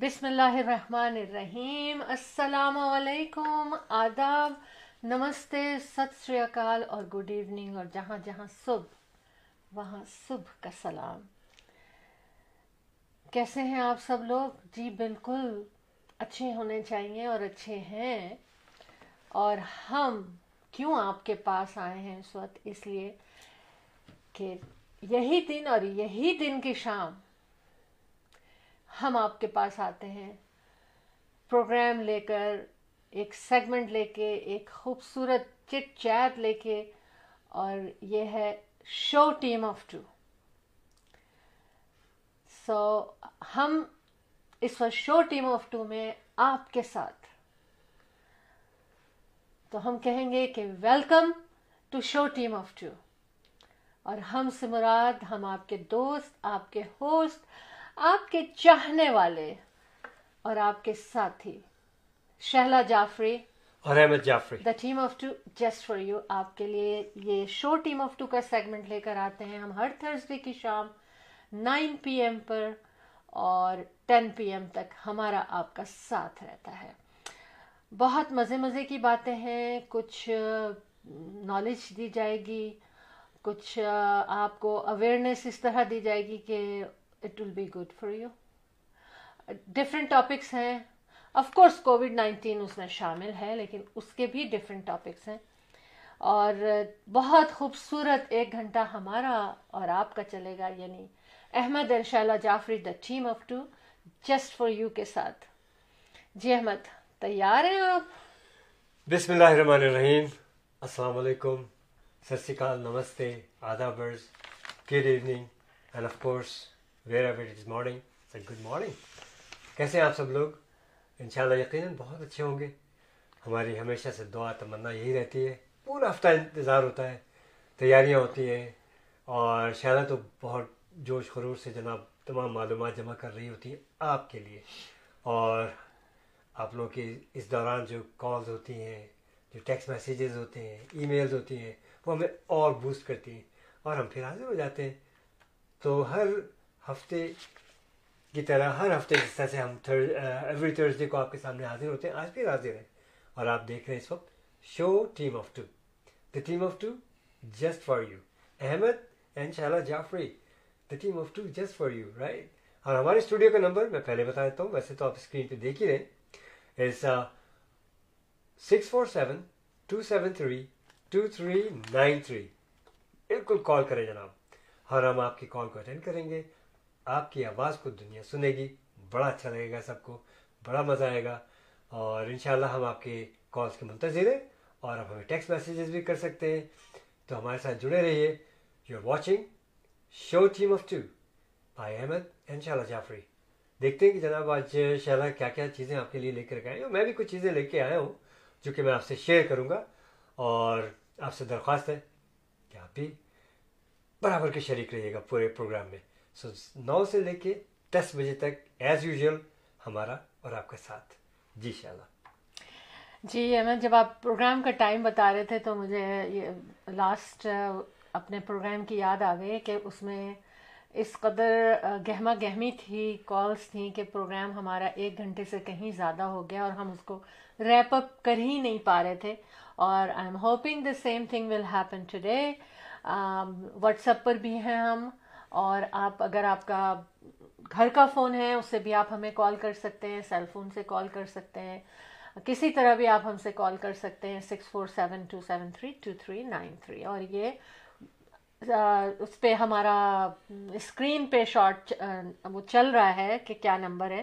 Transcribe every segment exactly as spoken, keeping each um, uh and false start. بسم اللہ الرحمن الرحیم. السلام علیکم، آداب، نمستے، ست شری اکال اور گڈ ایوننگ، اور جہاں جہاں صبح وہاں صبح کا سلام. کیسے ہیں آپ سب لوگ؟ جی بالکل اچھے ہونے چاہیے اور اچھے ہیں. اور ہم کیوں آپ کے پاس آئے ہیں اس وقت؟ اس لیے کہ یہی دن اور یہی دن کی شام ہم آپ کے پاس آتے ہیں پروگرام لے کر، ایک سیگمنٹ لے کے، ایک خوبصورت چٹ چیٹ لے کے، اور یہ ہے show team of two. So ہم اس وقت شو ٹیم آف ٹو میں آپ کے ساتھ، تو ہم کہیں گے کہ welcome to show team of two. اور ہم سے مراد ہم آپ کے دوست، آپ کے ہوسٹ، آپ کے چاہنے والے اور آپ کے ساتھی شہلا جعفری اور Ahmed Jafri, the team of two just for you. آپ کے لیے یہ شو ٹیم آف ٹو کا سیگمنٹ لے کر آتے ہیں ہم ہر تھرسڈے کی شام نائن پی ایم پر، اور ٹین پی ایم تک ہمارا آپ کا ساتھ رہتا ہے. بہت مزے مزے کی باتیں ہیں، کچھ نالج دی جائے گی، کچھ آپ کو اویئرنیس اس طرح دی جائے گی کہ it will be good for you. Different topics ہیں، آف کورس کووڈ نائنٹین اس میں شامل ہے، لیکن اس کے بھی ڈفرینٹ ٹاپکس ہیں. اور بہت خوبصورت ایک گھنٹہ ہمارا اور آپ کا چلے گا، یعنی احمد اور Shehla Jafri the team of two just for you کے ساتھ. جی احمد، تیار ہیں آپ؟ بسم اللہ الرحمن الرحیم. السلام علیکم، ست شری اکال، نمستے، آدابرز، good evening, and of course wherever it is morning, it's a good morning. کیسے ہیں آپ سب لوگ؟ انشاءاللہ یقیناً بہت اچھے ہوں گے. ہماری ہمیشہ سے دعا، تمنا یہی رہتی ہے، پورا ہفتہ انتظار ہوتا ہے، تیاریاں ہوتی ہیں، اور شہلا تو بہت جوش خروش سے جناب تمام معلومات جمع کر رہی ہوتی ہے آپ کے لیے. اور آپ لوگوں کی اس دوران جو کالز ہوتی ہیں، جو ٹیکسٹ میسیجز ہوتے ہیں، ای میلز ہوتی ہیں، وہ ہمیں اور بوسٹ کرتی ہیں، اور ہم پھر حاضر ہو جاتے ہیں. تو ہر ہفتے کی طرح ہر ہفتے جس طرح سے ہم ایوری تھرسڈے کو آپ کے سامنے حاضر ہوتے ہیں، آج بھی حاضر ہیں. اور آپ دیکھ رہے ہیں اس وقت show team of two, the team of two just for you, Ahmad and Shehla Jafri, the team of two just for you, right. اور ہمارے اسٹوڈیو کا نمبر میں پہلے بتا دیتا ہوں، ویسے تو آپ اسکرین پہ دیکھ ہی رہے، is six four seven two seven three two three nine three. بالکل کال کریں جناب، اور ہم آپ کی کال کو اٹینڈ کریں گے، آپ کی آواز کو دنیا سنے گی، بڑا اچھا لگے گا سب کو، بڑا مزہ آئے گا. اور انشاءاللہ ہم آپ کے کالز کے منتظر ہیں، اور آپ ہمیں ٹیکسٹ میسیجز بھی کر سکتے ہیں. تو ہمارے ساتھ جڑے رہیے. You are watching show team of two by Ahmed and Shehla Jafri. دیکھتے ہیں کہ جناب آج شہلا کیا کیا چیزیں آپ کے لیے لے کر کے آئے ہوں. میں بھی کچھ چیزیں لے کے آیا ہوں جو کہ میں آپ سے شیئر کروں گا، اور آپ سے درخواست ہے کہ آپ بھی برابر کے شریک رہیے گا پورے پروگرام میں. سو نو سے لے کے دس بجے تک ایز یوزول ہمارا اور آپ کا ساتھ. جی شہلا. جی احمد، جب آپ پروگرام کا ٹائم بتا رہے تھے تو مجھے یہ لاسٹ اپنے پروگرام کی یاد آ گئی کہ اس میں اس قدر گہما گہمی تھی، کالز تھیں، کہ پروگرام ہمارا ایک گھنٹے سے کہیں زیادہ ہو گیا اور ہم اس کو ریپ اپ کر ہی نہیں پا رہے تھے. اور I am hoping the same thing will happen today. WhatsApp پر بھی ہیں ہم، اور آپ اگر آپ کا گھر کا فون ہے اس سے بھی آپ ہمیں کال کر سکتے ہیں، سیل فون سے کال کر سکتے ہیں، کسی طرح بھی آپ ہم سے کال کر سکتے ہیں six four seven two seven three two three nine three. اور یہ اس پہ ہمارا اسکرین پہ شارٹ وہ چل رہا ہے کہ کیا نمبر ہے.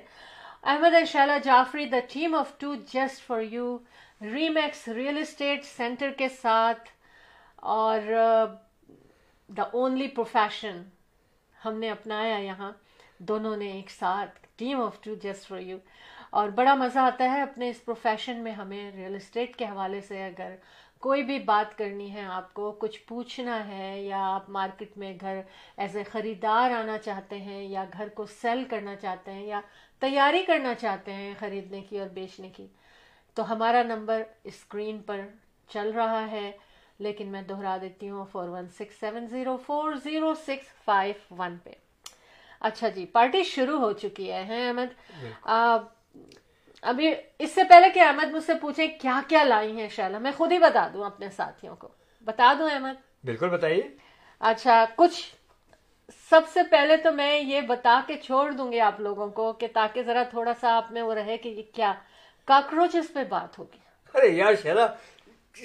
احمد اور Shehla Jafri the team of two just for you, remix real estate centre کے ساتھ، اور دا اونلی پروفیشن ہم نے اپنایا یہاں دونوں نے ایک ساتھ، team of two just for you. اور بڑا مزہ آتا ہے اپنے اس پروفیشن میں. ہمیں ریئل اسٹیٹ کے حوالے سے اگر کوئی بھی بات کرنی ہے، آپ کو کچھ پوچھنا ہے، یا آپ مارکیٹ میں گھر ایز اے خریدار آنا چاہتے ہیں، یا گھر کو سیل کرنا چاہتے ہیں، یا تیاری کرنا چاہتے ہیں خریدنے کی اور بیچنے کی، تو ہمارا نمبر اسکرین پر چل رہا ہے. لیکن میں دہرا دیتی ہوں، four one six seven zero four zero six five one پہ اچھا جی, پارٹی شروع ہو چکی ہے ہیں احمد. ابھی اس سے پہلے کہ احمد مجھ سے پوچھیں کیا کیا لائی ہیں شہلا, میں خود ہی بتا دوں اپنے ساتھیوں کو. بتا دوں احمد؟ بالکل بتائیے. اچھا کچھ سب سے پہلے تو میں یہ بتا کے چھوڑ دوں گی آپ لوگوں کو کہ تاکہ ذرا تھوڑا سا آپ میں وہ رہے کہ یہ کیا کاکروچز پہ بات ہوگی. ارے یار شہلا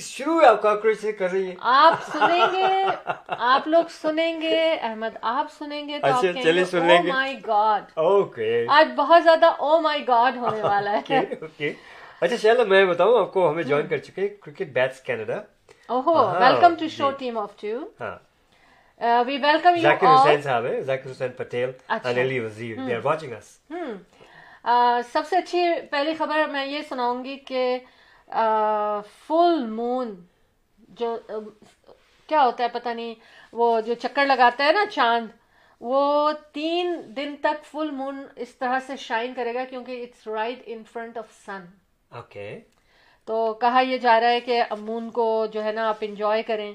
شروع آپ کاکروچ سے کر رہی ہیں. آپ سنیں گے, آپ لوگ سنیں گے احمد, آپ سنیں گے تو آپ کہیں گے او مائی گاڈ. اوکے آج بہت زیادہ او مائی گاڈ ہونے والا ہے. اچھا شہلا میں بتاؤں آپ کو, ہمیں جوائن کر چکے کرکٹ بیٹس کینیڈا. اوہو, welcome to show team of two. Uh, we welcome you Zakir all. Hussain sahab hai, Zakir Hussain Patel and Ali Wazir. They are watching us. Hmm. سب سے اچھی پہلی خبر میں یہ سناؤں گی کہ فل مون جو کیا ہوتا ہے پتہ نہیں, وہ جو چکر لگاتا ہے نا چاند, وہ تین دن تک فل مون اس طرح سے شائن کرے گا کیونکہ it's right in front of sun. Okay, تو کہا یہ جا رہا ہے کہ مون کو جو ہے نا آپ انجوائے کریں,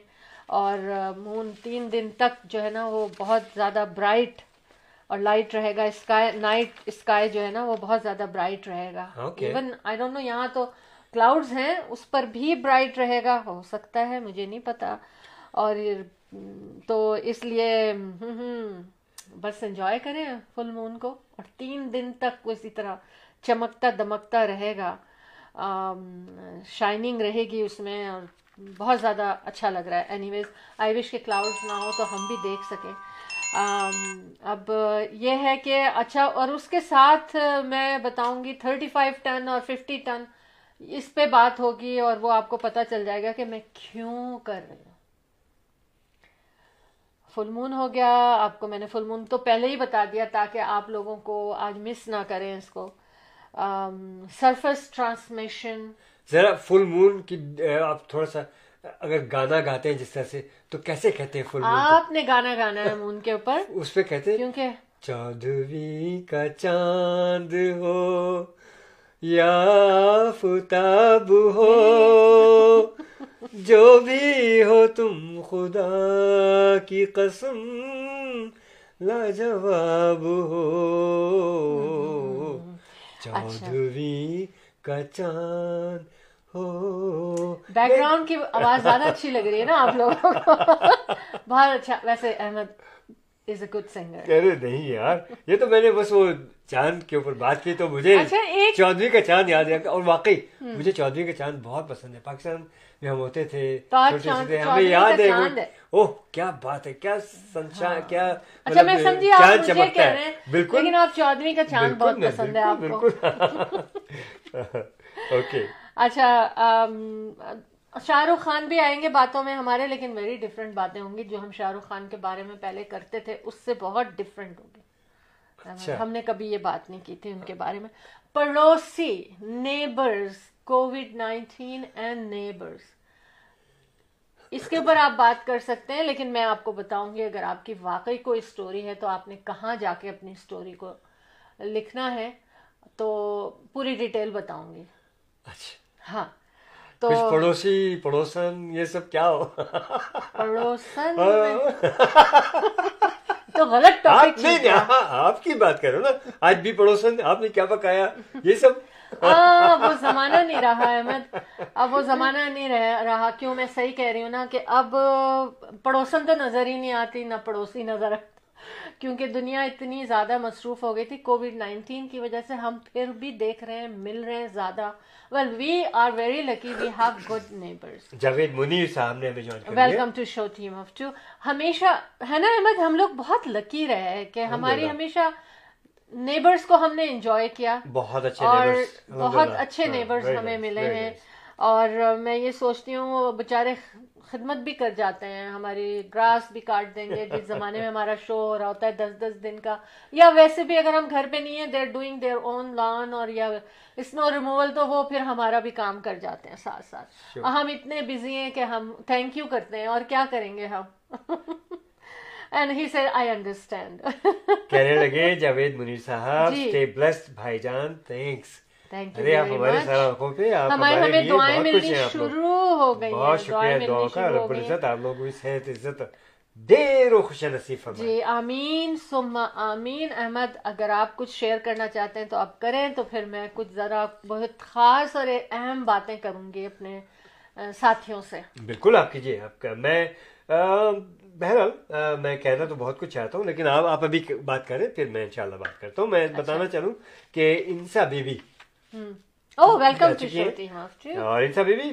اور مون تین دن تک جو ہے نا وہ بہت زیادہ برائٹ اور لائٹ رہے گا. اسکائی نائٹ اسکائی جو ہے نا وہ بہت زیادہ برائٹ رہے گا. ایون آئی ڈونٹ نو یہاں تو کلاؤڈز ہیں اس پر بھی برائٹ رہے گا, ہو سکتا ہے, مجھے نہیں پتا. اور تو اس لیے بس انجوائے کریں فل مون کو, اور تین دن تک اسی طرح چمکتا دمکتا رہے گا, شائننگ رہے گی اس میں, اور بہت زیادہ اچھا لگ رہا ہے. اینی ویز آئی وش کے کلاؤڈز نہ ہو تو ہم بھی دیکھ سکیں. اب یہ ہے کہ اچھا, اور اس کے ساتھ میں بتاؤں گی تھرٹی فائیو ٹن اور ففٹی ٹن اس پہ بات ہوگی, اور وہ آپ کو پتہ چل جائے گا کہ میں کیوں کر رہی ہوں. فل مون ہو گیا, آپ کو میں نے فل مون تو پہلے ہی بتا دیا تاکہ آپ لوگوں کو آج مس نہ کریں اس کو. سرفیس ٹرانسمیشن, ذرا فل مون کی آپ تھوڑا سا اگر گانا گاتے ہیں جس طرح سے تو کیسے کہتے ہیں فل مون؟ آپ نے گانا گانا ہے مون کے اوپر, اس پہ کہتے ہیں کیونکہ چودھویں کا چاند ہو یا فتاب ہو جو بھی ہو تم خدا کی قسم لاجواب ہو چودھویں کا چاند ہو. بیک گراؤنڈ کی آواز زیادہ اچھی لگ رہی ہے نا آپ لوگوں کو. بہت اچھا, ویسے Ahmed is a good singer. ارے نہیں یار, یہ تو میں نے بس وہ چاند کے اوپر بات کی تو مجھے چودھویں کا چاند یاد ہے, اور واقعی مجھے چودھویں کا چاند بہت پسند ہے. پاکستان میں ہم ہوتے تھے چھوٹے سے, ہمیں یاد ہے. اوہ کیا بات ہے, کیا سنشا, کیا چاند چمکتا ہے. بالکل, لیکن آپ چودھویں کا چاند بہت پسند ہے آپ کو. اوکے اچھا, شاہ رخ خان بھی آئیں گے باتوں میں ہمارے, لیکن ویری ڈفرینٹ باتیں ہوں گی جو ہم شاہ رخ خان کے بارے میں پہلے کرتے تھے, اس سے بہت ڈفرینٹ ہوگی. ہم نے کبھی یہ بات نہیں کی تھی ان کے بارے میں. پڑوسی, neighbours, covid nineteen and neighbours, اس کے اوپر آپ بات کر سکتے ہیں, لیکن میں آپ کو بتاؤں گی اگر آپ کی واقعی کوئی اسٹوری ہے تو آپ نے کہاں جا کے اپنی اسٹوری کو لکھنا ہے, تو پوری ڈیٹیل بتاؤں گی. اچھا ہاں, تو پڑوسی پڑوسن یہ سب کیا ہو, پڑوسن تو غلط ٹاپک نہیں. ہاں آپ کی بات کرو نا, آج بھی پڑوسن آپ نے کیا پکایا, یہ سب. ہاں وہ زمانہ نہیں رہا احمد, اب وہ زمانہ نہیں رہا. کیوں میں صحیح کہہ رہی ہوں نا کہ اب پڑوسن تو نظر ہی نہیں آتی, نہ پڑوسی نظر آتی, کیونکہ دنیا اتنی زیادہ مصروف ہو گئی تھی کووڈ نائنٹین کی وجہ سے. ہم پھر بھی دیکھ رہے ہیں, مل رہے ہیں زیادہ. Well we are very lucky, we have good neighbours. Javed Munir صاحب نے ہمیں جوائن کر لیا. Welcome to show team of two. ہمیشہ ہے نا احمد, ہم لوگ بہت لکی رہے ہیں کہ ہماری ہمیشہ نیبرز کو ہم نے انجوائے کیا, بہت اچھے اور بہت اچھے نیبرز ہمیں ملے ہیں. اور میں یہ سوچتی ہوں وہ بےچارے خدمت بھی کر جاتے ہیں, ہماری گراس بھی کاٹ دیں گے جس زمانے میں ہمارا شو ہو رہا ہوتا ہے دس دس دن کا, یا ویسے بھی اگر ہم گھر پہ نہیں ہیں they are doing their own lawn اور یا اسنو ریموول, تو وہ پھر ہمارا بھی کام کر جاتے ہیں ساتھ ساتھ. اور ہم اتنے بزی ہیں کہ ہم تھینک یو کرتے ہیں, اور کیا کریں گے ہم. And he said I understand, کہنے لگے جاوید منیر صاحب اسٹے بلیسڈ بھائی جان, تھینکس. ارے آپ ہمارے ساتھوں پہ آپ ہمارے لیے بہت کچھ ہیں, آپ لوگ بہت شکریہ دعا کا. رب العزت آپ لوگوں کی صحت عزت دیر و خوش نصیب فرمائے. جی آمین ثم آمین. احمد اگر آپ کچھ شیئر کرنا چاہتے ہیں تو آپ کریں، تو پھر میں کچھ ذرا بہت خاص اور اہم باتیں کروں گی اپنے ساتھیوں سے. بالکل آپ کیجیے، آپ کا میں بہرحال میں کہنا تو بہت کچھ چاہتا ہوں لیکن آپ آپ ابھی بات کریں پھر میں انشاءاللہ بات کرتا ہوں. میں بتانا چاہوں کہ انسا بیبی اور Insa baby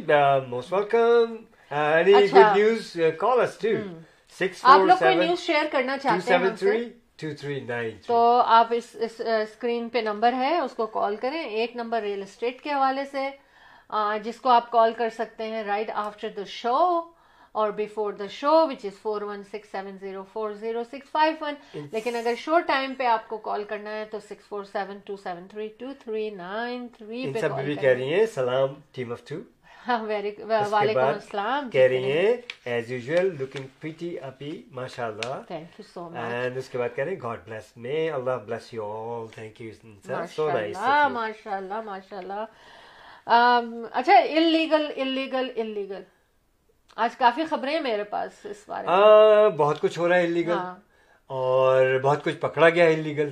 most welcome. Any good news call us to آپ لوگ کوئی نیوز شیئر کرنا چاہتے ہیں تو آپ اس اسکرین پہ نمبر ہے اس کو کال کریں. ایک نمبر ریل اسٹیٹ کے حوالے سے جس کو آپ کال کر سکتے ہیں رائٹ آفٹر دا شو اور before the show which is four one six seven zero four zero six five one. لیکن اگر شو ٹائم پہ آپ کو کال کرنا ہے تو six four seven two seven three two three nine three پہ کال کریں. سلام ٹیم آف ٹو. وعلیکم السلام. کہہ رہی ہیں ایز یوزول لوکنگ پریٹی اپی ماشاء اللہ. Thank you so much. And اس کے بعد کہہ رہے ہیں گاڈ بلیس می اللہ bless you all. Thank you so nice. ماشاء اللہ ماشاء اللہ. اچھا انلیگل انلیگل انلیگل آج کافی خبریں ہیں میرے پاس اس بارے میں. بہت کچھ ہو رہا ہے انلیگل اور بہت کچھ پکڑا گیا انلیگل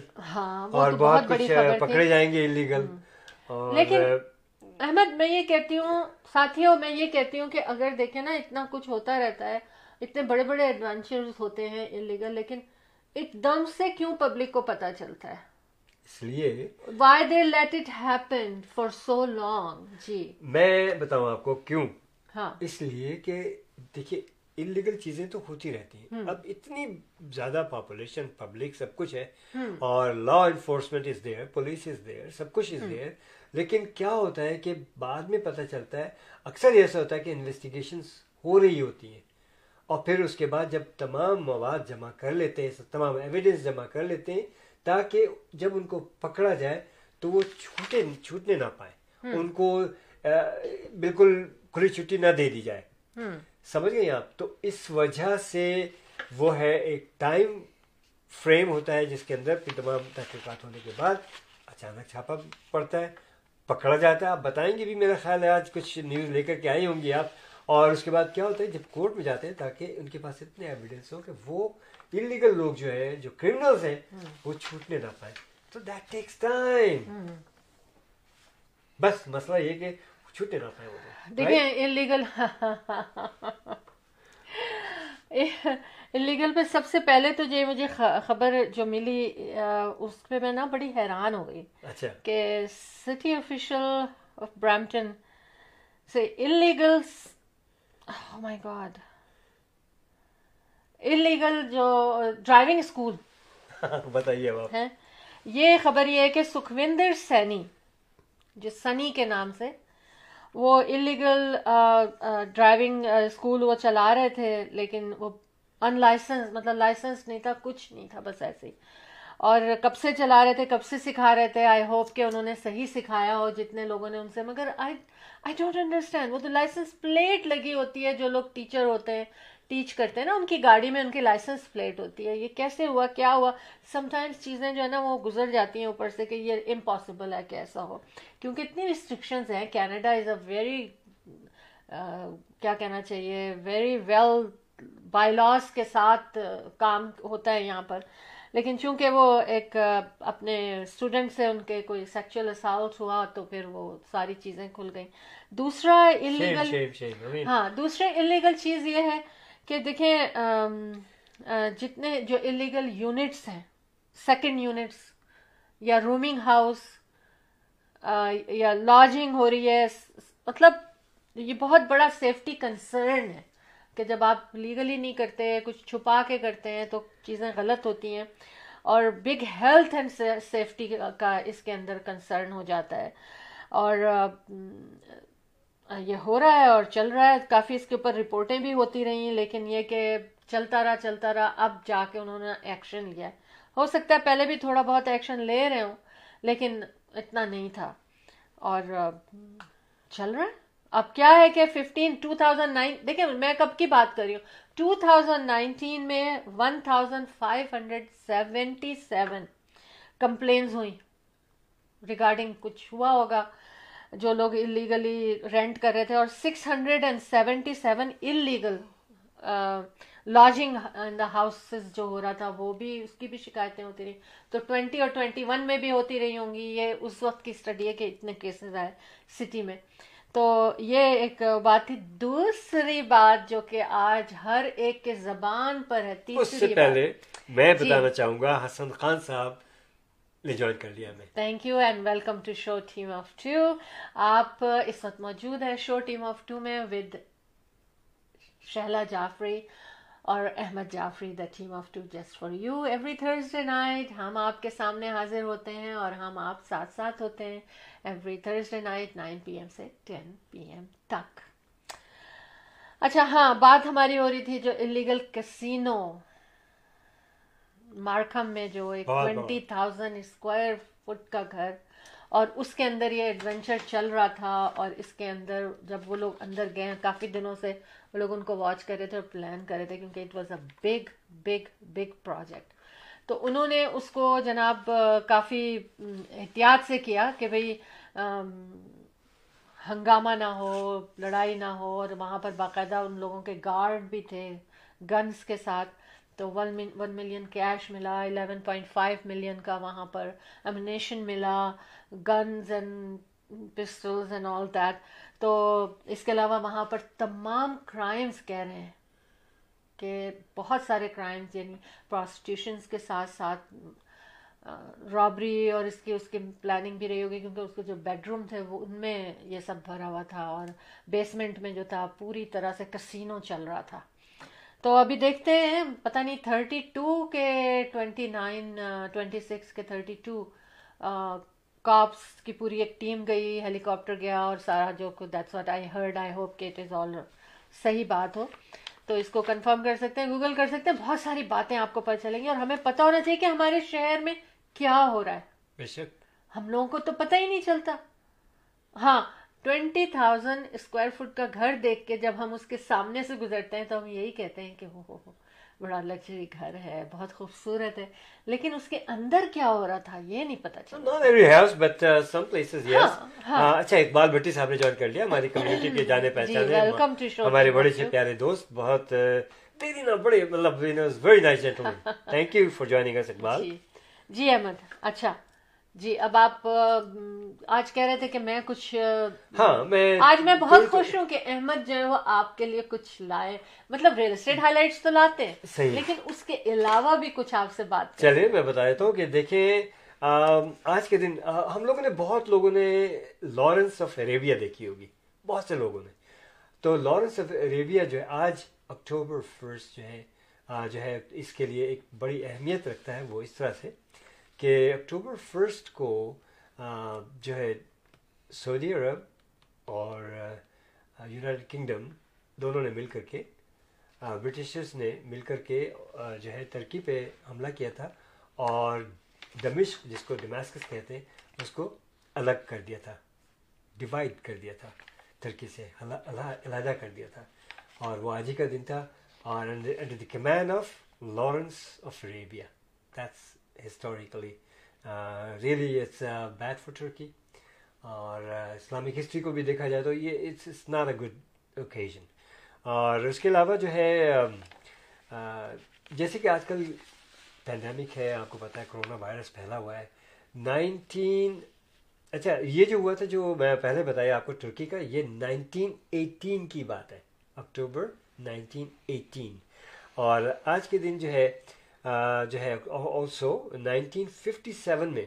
اور بہت کچھ پکڑے جائیں گے انلیگل. لیکن احمد میں یہ کہتی ہوں ساتھیوں میں یہ کہتی ہوں کہ اگر دیکھیں نا اتنا کچھ ہوتا رہتا ہے، اتنے بڑے بڑے ایڈونچرز ہوتے ہیں انلیگل، لیکن ایک دم سے کیوں پبلک کو پتہ چلتا ہے؟ اس لیے why they let it happen for so long. جی میں بتاؤں آپ کو کیوں. ہاں اس لیے کہ دیکھیے انلیگل چیزیں تو ہوتی رہتی ہیں، اب اتنی زیادہ پاپولیشن پبلک سب کچھ ہے اور law enforcement is there, police is there, سب کچھ از دیئر، لیکن کیا ہوتا ہے کہ بعد میں پتہ چلتا ہے اکثر ایسا ہوتا ہے کہ انویسٹیگیشنز ہو رہی ہوتی ہیں اور پھر اس کے بعد جب تمام مواد جمع کر لیتے ہیں، تمام ایویڈنس جمع کر لیتے ہیں تاکہ جب ان کو پکڑا جائے تو وہ چھوٹے چھوٹنے نہ پائیں، ان کو بالکل کھلی چھٹی نہ دے دی جائے. سمجھ گئے آپ؟ تو اس وجہ سے وہ ہے ایک ٹائم فریم ہوتا ہے جس کے اندر تمام تحقیقات ہونے کے بعد اچانک چھاپا پڑتا ہے، پکڑا جاتا ہے. آپ بتائیں گے بھی میرا خیال ہے آج کچھ نیوز لے کر کے آئی ہوں گی آپ. اور اس کے بعد کیا ہوتا ہے جب کورٹ میں جاتے ہیں تاکہ ان کے پاس اتنے ایویڈنس ہو کہ وہ انلیگل لوگ جو ہے جو کرمنلز ہیں وہ چھوٹنے نہ پائیں. تو دیٹ ٹیکس ٹائم. بس مسئلہ یہ کہ چھوٹنے نہ پائیں وہ. دیکھیں انلیگل انلیگل پہ سب سے پہلے تو یہ مجھے خبر جو ملی اس پہ میں نا بڑی حیران ہو گئی. اچھا کہ سٹی آفیشل آف برامپٹن سے illegals oh my God illegal جو ڈرائیونگ اسکول بتائیے آپ ہیں. یہ خبر یہ ہے کہ سکھوندر سینی جو سنی کے نام سے وہ انلیگل ڈرائیونگ اسکول وہ چلا رہے تھے لیکن وہ ان لائسنس مطلب لائسنس نہیں تھا، کچھ نہیں تھا، بس ایسے ہی. اور کب سے چلا رہے تھے کب سے سکھا رہے تھے. آئی ہوپ کہ انہوں نے صحیح سکھایا ہو جتنے لوگوں نے ان سے، مگر آئی آئی ڈونٹ انڈرسٹینڈ. وہ تو لائسنس پلیٹ لگی ہوتی ہے، جو لوگ ٹیچر ہوتے ہیں ٹیچ کرتے ہیں نا ان کی گاڑی میں ان کی لائسنس پلیٹ ہوتی ہے. یہ کیسے ہوا کیا ہوا؟ سم ٹائمس چیزیں جو ہے نا وہ گزر جاتی ہیں اوپر سے کہ یہ امپاسبل ہے کہ ایسا ہو، کیونکہ اتنی ریسٹرکشنز ہیں. کینیڈا از اے ویری کیا کہنا چاہیے ویری ویل بائی لاس کے ساتھ کام ہوتا ہے یہاں پر، لیکن چونکہ وہ ایک اپنے اسٹوڈنٹ سے ان کے کوئی سیکچوئل اسالٹ ہوا تو پھر وہ ساری چیزیں کھل گئیں. دوسرا انلیگل ہاں دوسرے انلیگل چیز یہ ہے کہ دیکھیں جتنے جو انلیگل یونٹس ہیں، سیکنڈ یونٹس یا رومنگ ہاؤس یا لاجنگ ہو رہی ہے، مطلب یہ بہت بڑا سیفٹی کنسرن ہے کہ جب آپ لیگلی نہیں کرتے، کچھ چھپا کے کرتے ہیں تو چیزیں غلط ہوتی ہیں. اور بگ ہیلتھ اینڈ سیفٹی کا اس کے اندر کنسرن ہو جاتا ہے اور یہ ہو رہا ہے اور چل رہا ہے. کافی اس کے اوپر رپورٹیں بھی ہوتی رہی ہیں، لیکن یہ کہ چلتا رہا چلتا رہا اب جا کے انہوں نے ایکشن لیا. ہو سکتا ہے پہلے بھی تھوڑا بہت ایکشن لے رہے ہوں لیکن اتنا نہیں تھا اور چل رہا ہے. اب کیا ہے کہ ففٹین ٹو تھاؤزینڈ نائن دیکھیں میں کب کی بات کر رہی ہوں، ٹو تھاؤزینڈ نائنٹین میں one thousand five hundred seventy seven complaints ہوئیں ریگارڈنگ کچھ ہوا ہوگا جو لوگ انلیگلی رینٹ کر رہے تھے، اور six hundred and seventy seven illegal lodging in the houses جو ہو رہا تھا وہ بھی, اس کی بھی شکایتیں ہوتی رہی, تو ٹوینٹی اور ٹوینٹی ون میں بھی ہوتی رہی ہوں گی. یہ اس وقت کی اسٹڈی ہے کہ اتنے کیسز آئے سٹی میں. تو یہ ایک بات تھی. دوسری بات جو کہ آج ہر ایک کے زبان پر ہے, تیسری اس سے بات پہلے میں بتانا چاہوں گا حسن خان صاحب نے جوائن کر لیا. میں thank you and welcome to show team of two. آپ اس وقت موجود ہیں شو ٹیم آف ٹو میں ود شہلا جعفری اور Ahmed Jafri, the team of two just for you. Every Thursday night ہم آپ کے سامنے حاضر ہوتے ہیں اور ہم آپ ساتھ ساتھ ہوتے ہیں every Thursday night nine P M سے ٹین پی ایم تک. اچھا ہاں, بات ہماری ہو رہی تھی جو انلیگل کسینو مارکھم میں جو ایک ٹوینٹی تھاؤزینڈ اسکوائر فٹ کا گھر, اور اس کے اندر یہ ایڈونچر چل رہا تھا. اور اس کے اندر جب وہ لوگ اندر گئے, کافی دنوں سے وہ لوگ ان کو واچ کر رہے تھے اور پلان کر رہے تھے کیونکہ it was a big big big project. تو انہوں نے اس کو جناب کافی احتیاط سے کیا کہ بھئی ہنگامہ نہ ہو, لڑائی نہ ہو, اور وہاں پر باقاعدہ ان لوگوں کے گارڈ بھی تھے گنز کے ساتھ. تو ون ون ملین کیش ملا, الیون پوائنٹ فائیو ملین کا وہاں پر امنیشن ملا, guns and pistols and all that. تو اس کے علاوہ وہاں پر تمام کرائمز کہہ رہے ہیں کہ بہت سارے کرائمز, یعنی پراسٹیوشنز کے ساتھ ساتھ رابری, اور اس کی اس کی پلاننگ بھی رہی ہوگی کیونکہ اس کے جو بیڈ روم تھے وہ ان میں یہ سب بھرا ہوا تھا, اور بیسمنٹ میں جو تھا پوری طرح سے کسینو چل رہا تھا. تو ابھی دیکھتے ہیں, پتہ نہیں تھرٹی ٹو کے ٹوینٹی نائن ٹوینٹی سکس کے تھرٹی ٹو کاپس کی پوری ایک ٹیم گئی, ہیلی کاپٹر گیا اور سارا جو کو that's what I heard. I hope کہ اٹ از آل صحیح بات ہو, تو اس کو کنفرم کر سکتے ہیں, گوگل کر سکتے ہیں, بہت ساری باتیں آپ کو پتہ چلیں گی. اور ہمیں پتہ ہونا چاہیے کہ ہمارے شہر میں کیا ہو رہا ہے, بے شک ہم لوگوں کو تو پتہ ہی نہیں چلتا. ہاں ٹوینٹی تھاؤزینڈ اسکوائر فٹ کا گھر دیکھ کے جب ہم اس کے سامنے سے گزرتے ہیں تو ہم یہی کہتے ہیں کہ ہو ہو ہو بڑا لگژری گھر ہے, بہت خوبصورت ہے, لیکن اس کے اندر کیا ہو رہا تھا یہ نہیں پتا چلا. Not every house but some places yes. اچھا اقبال بھٹی صاحب نے جوائن کر لیا, ہماری کمیونٹی کے جانے پہچانے ہمارے بڑے سے پیارے دوست, بہت تیری نا بڑے مطلب very nice gentleman. Thank you for joining اس اقبال. جی احمد, اچھا جی اب آپ آج کہہ رہے تھے کہ میں کچھ, ہاں میں آج میں بہت خوش ہوں کہ احمد جو ہے وہ آپ کے لیے کچھ لائے, مطلب ریل اسٹیٹ ہائی لائٹس تو لاتے ہیں لیکن اس کے علاوہ بھی کچھ آپ سے بات چلے. میں بتا دیتا ہوں کہ دیکھیں آج کے دن ہم لوگوں نے, بہت لوگوں نے لارنس آف اریبیا دیکھی ہوگی, بہت سے لوگوں نے. تو لارنس آف اریبیا جو ہے آج اکتوبر فرسٹ جو ہے جو ہے اس کے لیے ایک بڑی اہمیت رکھتا ہے. وہ اس طرح سے کہ اکتوبر فرسٹ کو جو ہے سعودی عرب اور یونائٹڈ کنگڈم دونوں نے مل کر کے, برٹشرز نے مل کر کے جو ہے ترکی پہ حملہ کیا تھا اور دمشق جس کو دمشق کہتے ہیں اس کو الگ کر دیا تھا, ڈیوائڈ کر دیا تھا, ترکی سے علیحدہ کر دیا تھا. اور وہ آج ہی کا دن تھا, اور under the command of Lawrence of Arabia. That's historically uh, really it's uh, bad for Turkey. اور uh, اسلامک ہسٹری کو بھی دیکھا جائے تو یہ it's, it's not a good occasion. اور اس کے علاوہ جو ہے uh, uh, جیسے کہ آج کل پینڈیمک ہے, آپ کو پتہ ہے کرونا وائرس پھیلا ہوا ہے نائنٹین. اچھا یہ جو ہوا تھا جو میں پہلے بتایا آپ کو ترکی کا, یہ نائنٹین ایٹین کی بات ہے, اکتوبر نائنٹین ایٹین. اور آج کے دن جو ہے جو ہے آلسو نائنٹین ففٹی سیون میں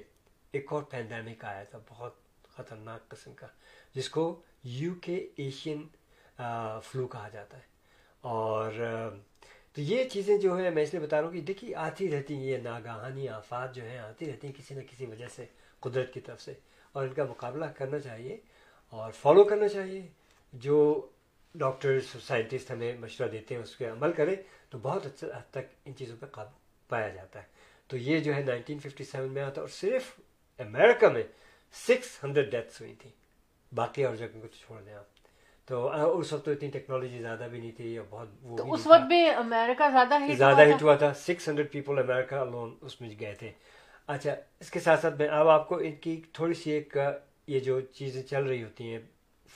ایک اور پینڈیمک آیا تھا, بہت خطرناک قسم کا, جس کو یو کے ایشین فلو کہا جاتا ہے. اور تو یہ چیزیں جو ہے میں اس لیے بتا رہا ہوں کہ دیکھیے آتی رہتی ہیں یہ ناگہانی آفات جو ہیں, آتی رہتی ہیں کسی نہ کسی وجہ سے قدرت کی طرف سے, اور ان کا مقابلہ کرنا چاہیے اور فالو کرنا چاہیے. جو ڈاکٹرس سائنٹسٹ ہمیں مشورہ دیتے ہیں اس پہ عمل کریں تو بہت اچھا حد تک ان چیزوں پہ قابو پایا جاتا ہے. تو یہ جو ہے نائنٹین ففٹی سیون میں آتا, اور صرف امریکہ میں سکس ہنڈریڈ ڈیتھس ہوئی تھیں, باقی اور جگہ کو چھوڑ دیں آپ. تو اس وقت تو اتنی ٹیکنالوجی زیادہ بھی نہیں تھی, اور بہت وہ اس وقت بھی امریکہ زیادہ ہٹ زیادہ ہٹ ہوا تھا, six hundred people America alone اس میں گئے تھے. اچھا اس کے ساتھ ساتھ میں اب آپ کو ان کی تھوڑی سی ایک یہ جو چیزیں چل رہی ہوتی ہیں,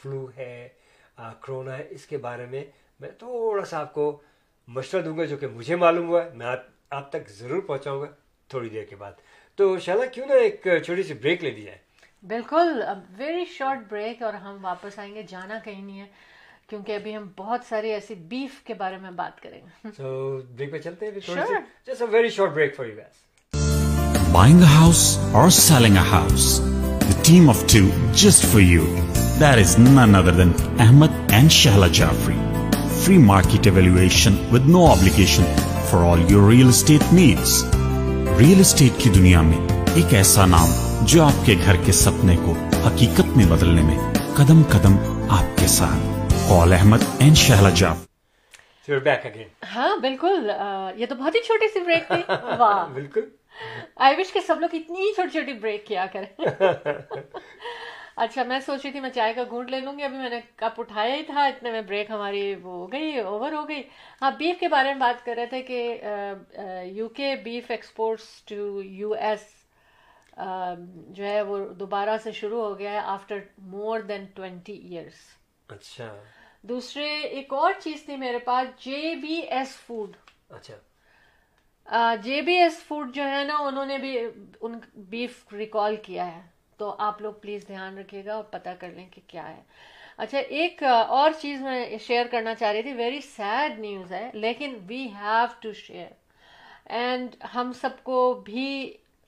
فلو ہے, کرونا ہے, اس کے بارے میں میں تھوڑا سا آپ کو مشورہ دوں گا جو کہ مجھے معلوم ہوا ہے. میں آپ آپ تک ضرور پہنچاؤں گا تھوڑی دیر کے بعد. تو شالا کیوں نہ ایک چھوٹی سی بریک لے لی جائے؟ بالکل ویری شارٹ بریک اور ہم واپس آئیں گے. جانا کہیں نہیں ہے کیونکہ ابھی ہم بہت سارے ایسے بیف کے بارے میں بات کریں گے. سو بریک پہ چلتے ہیں تھوڑی سی. Just a very short break for you guys. Buying a house اور selling a house, the team of two just for you, that is none other than Ahmed and Shehla Jafri. Free market evaluation with no obligation for all your real estate needs. Real estate کی دنیا میں ایک ایسا نام جو آپ کے گھر کے سپنے کو حقیقت میں بدلنے میں قدم قدم آپ کے ساتھ. قول Ahmed and Shehla Jafri. So we're back again. ہاں بالکل, یہ تو بہت ہی چھوٹی سی بریک تھی. واہ بالکل, آئی وش کہ سب لوگ اتنی چھوٹی چھوٹی بریک کیا کریں. اچھا میں سوچ رہی تھی میں چائے کا گھونٹ لے لوں گی, ابھی میں نے کپ اٹھایا ہی تھا اتنے میں بریک ہماری وہ ہو گئی, اوور ہو گئی. ہاں بیف کے بارے میں بات کر رہے تھے کہ U K beef exports to U S جو ہے وہ دوبارہ سے شروع ہو گیا ہے after more than twenty years. اچھا دوسرے ایک اور چیز تھی میرے پاس, جے بی ایس فوڈ. اچھا جے بی ایس فوڈ جو ہے نا انہوں نے بھی ان بیف ریکال کیا ہے, تو آپ لوگ پلیز دھیان رکھیے گا اور پتہ کر لیں کہ کیا ہے. اچھا ایک اور چیز میں شیئر کرنا چاہ رہی تھی, ویری سیڈ نیوز ہے لیکن we have to share and ہم سب کو بھی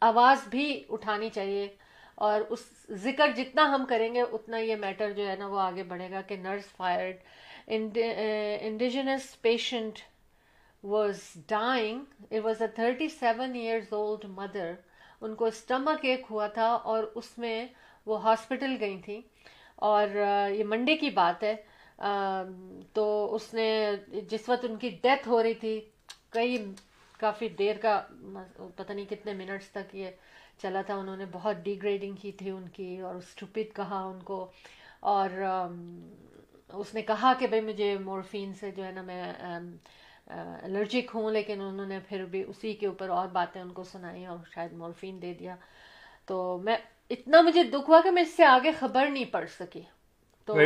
آواز بھی اٹھانی چاہیے, اور اس ذکر جتنا ہم کریں گے اتنا یہ میٹر جو ہے نا وہ آگے بڑھے گا کہ nurse fired, indigenous patient was dying, it was a thirty seven years old mother, ان کو اسٹمک ایک ہوا تھا اور اس میں وہ ہاسپٹل گئی تھیں, اور یہ منڈے کی بات ہے. تو اس نے جس وقت ان کی ڈیتھ ہو رہی تھی کئی کافی دیر کا پتہ نہیں کتنے منٹس تک یہ چلا تھا, انہوں نے بہت ڈیگریڈنگ کی تھی ان کی اور اسٹوپڈ کہا ان کو, اور اس نے کہا کہ بھائی مجھے مورفین سے جو ہے نا میں الرجک ہوں, لیکن انہوں نے پھر بھی اسی کے اوپر اور باتیں ان کو سنائی اور شاید مورفین دے دیا. تو میں اتنا مجھے دکھ ہوا کہ میں اس سے آگے خبر نہیں پڑھ سکی. تو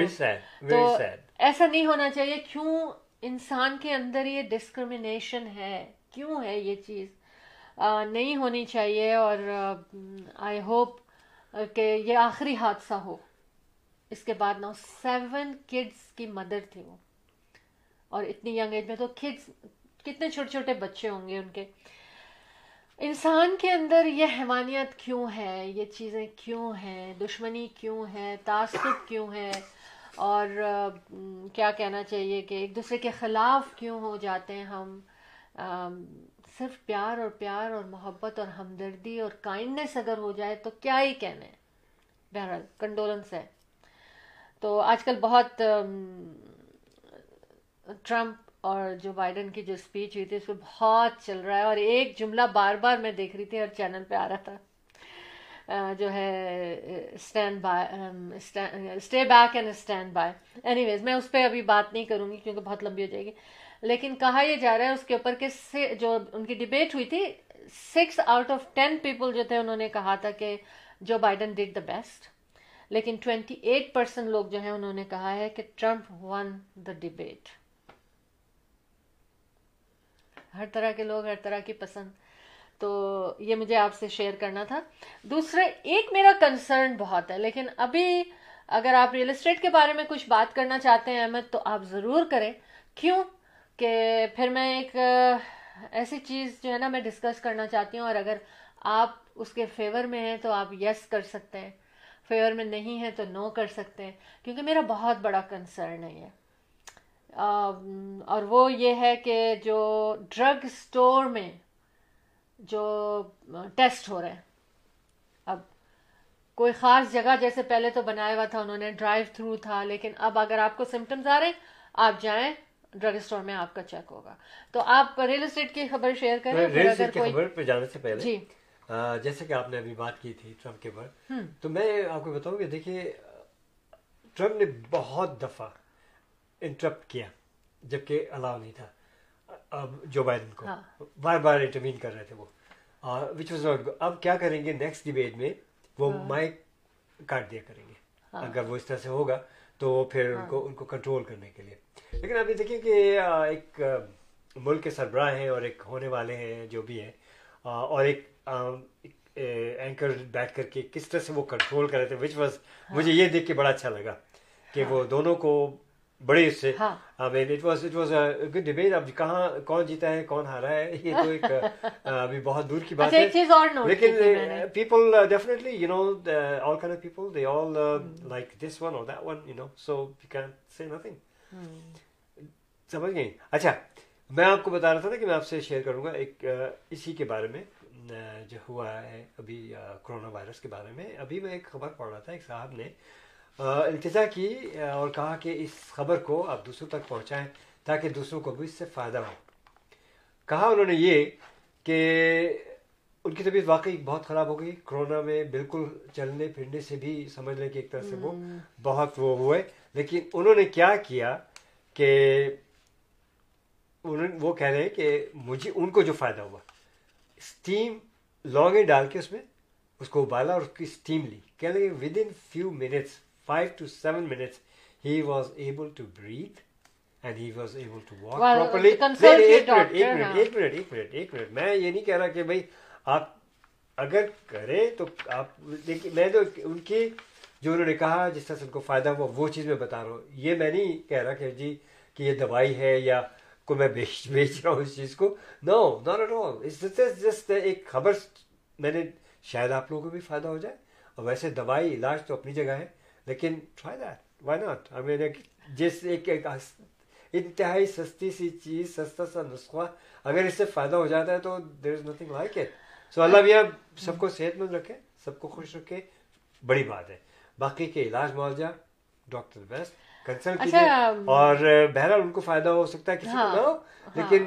ایسا نہیں ہونا چاہیے. کیوں انسان کے اندر یہ ڈسکرمنیشن ہے, کیوں ہے یہ چیز نہیں ہونی چاہیے, اور آئی ہوپ کہ یہ آخری حادثہ ہو. اس کے بعد نا سیون کڈس کی مدر تھی وہ, اور اتنی ینگ ایج میں تو کڈس کتنے چھوٹے چھوٹے بچے ہوں گے ان کے. انسان کے اندر یہ حمانیت کیوں ہے, یہ چیزیں کیوں ہیں, دشمنی کیوں ہے, تعصب کیوں ہے, اور کیا کہنا چاہیے کہ ایک دوسرے کے خلاف کیوں ہو جاتے ہیں ہم. صرف پیار اور پیار اور محبت اور ہمدردی اور کائنڈنیس اگر ہو جائے تو کیا ہی کہنے. بہرحال کنڈولنس ہے. تو آج کل بہت ٹرمپ اور جو بائیڈن کی جو اسپیچ ہوئی تھی اس پہ بہت چل رہا ہے, اور ایک جملہ بار بار میں دیکھ رہی تھی ہر چینل پہ آ رہا تھا جو ہے stand by, stay back and stand by. Anyways میں اس پہ ابھی بات نہیں کروں گی کیونکہ بہت لمبی ہو جائے گی, لیکن کہا یہ جا رہا ہے اس کے اوپر کہ جو ان کی ڈبیٹ ہوئی تھی six out of ten people جو تھے انہوں نے کہا تھا کہ Joe Biden did the best, لیکن ٹوینٹی ایٹ پرسینٹ لوگ جو ہیں انہوں نے کہا ہے کہ ٹرمپ ون دا ڈبیٹ. ہر طرح کے لوگ ہر طرح کی پسند. تو یہ مجھے آپ سے شیئر کرنا تھا. دوسرا ایک میرا کنسرن بہت ہے, لیکن ابھی اگر آپ ریل اسٹیٹ کے بارے میں کچھ بات کرنا چاہتے ہیں احمد تو آپ ضرور کریں, کیوں کہ پھر میں ایک ایسی چیز جو ہے نا میں ڈسکس کرنا چاہتی ہوں, اور اگر آپ اس کے فیور میں ہیں تو آپ یس کر سکتے ہیں, فیور میں نہیں ہیں تو نو کر سکتے ہیں, کیونکہ میرا بہت بڑا کنسرن ہے یہ. اور وہ یہ ہے کہ جو ڈرگ اسٹور میں جو ٹیسٹ ہو رہے ہیں اب, کوئی خاص جگہ جیسے پہلے تو بنایا ہوا تھا انہوں نے, ڈرائیو تھرو تھا, لیکن اب اگر آپ کو سمٹمز آ رہے ہیں آپ جائیں ڈرگ اسٹور میں, آپ کا چیک ہوگا. تو آپ ریل اسٹیٹ کی خبر شیئر کریں. ریل اسٹیٹ کی خبر پہ جانے سے پہلے جی جیسے کہ آپ نے ابھی بات کی تھی ٹرمپ کے اوپر, تو میں آپ کو بتاؤں کہ دیکھیے ٹرمپ نے بہت دفعہ انٹرپٹ کیا جبکہ الاؤ نہیں تھا. اب جو بائیڈن کو بار بار انٹروین کر رہے تھے وہ, اور وچ واز ناٹ گڈ. اب کیا کریں گے نیکسٹ ڈبیٹ میں, وہ مائک کاٹ دیا کریں گے اگر وہ اس طرح سے ہوگا تو, پھر ان کو ان کو کنٹرول کرنے کے لیے. لیکن آپ یہ دیکھیں کہ ایک ملک کے سربراہ ہیں اور ایک ہونے والے ہیں جو بھی ہیں, اور ایک اینکر بیٹھ کر کے کس طرح سے وہ کنٹرول کر رہے تھے, وچ واز مجھے یہ دیکھ کے بڑا اچھا لگا کہ وہ دونوں کو بڑے اس سے it was it was a good debate. اب کہاں کون جیتا ہے کون ہارا ہے یہ تو ایک ابھی بہت دور کی بات ہے, لیکن people definitely you know all kind of people they all like this one اور that one you know, so you can say nothing. سمجھ گئیں. اچھا میں آپ کو بتا رہا تھا نا کہ میں آپ سے شیئر کروں گا ایک اسی کے بارے میں جو ہوا ہے ابھی کرونا وائرس کے بارے میں. ابھی میں ایک خبر پڑھ رہا تھا, ایک صاحب نے التجا کی اور کہا کہ اس خبر کو آپ دوسروں تک پہنچائیں تاکہ دوسروں کو بھی اس سے فائدہ ہو. کہا انہوں نے یہ کہ ان کی طبیعت واقعی بہت خراب ہو گئی کرونا میں, بالکل چلنے پھرنے سے بھی سمجھ لیں کہ ایک طرح سے وہ بہت وہ ہوئے, لیکن انہوں نے کیا کیا کہ انہوں وہ کہہ رہے ہیں کہ مجھے ان کو جو فائدہ ہوا, اسٹیم لونگیں ڈال کے اس میں اس کو ابالا اور اس کی اسٹیم لی. کہہ رہے ہیں within few minutes five two seven minutes he was able to breathe and he was able to walk properly. ایک منٹ ایک منٹ ایک منٹ ایک منٹ ایک منٹ میں یہ نہیں کہہ رہا کہ بھائی آپ اگر کریں تو آپ, لیکن میں تو ان کی جو انہوں نے کہا جس طرح سے ان کو فائدہ ہوا وہ چیز میں بتا رہا ہوں. یہ میں نہیں کہہ رہا کہ جی کہ یہ دوائی ہے یا کو میں بیچ بیچ رہا ہوں اس چیز کو, no not at all. It's just ایک خبر میں نے, شاید آپ لوگوں کو بھی فائدہ ہو جائے, اور ویسے دوائی علاج تو اپنی جگہ ہے, لیکن try that, why not. I mean جس ایک انتہائی سستی سی چیز, سستا سا نسخہ, اگر اس سے فائدہ ہو جاتا ہے تو there is nothing like it. So اللہ بھیا سب کو صحت مند رکھے, سب کو خوش رکھے, بڑی بات ہے. باقی کے علاج معالجہ ڈاکٹر بیسٹ کنسلٹ کیجیے, اور بہرحال ان کو فائدہ ہو سکتا ہے کسی کو نہ ہو, لیکن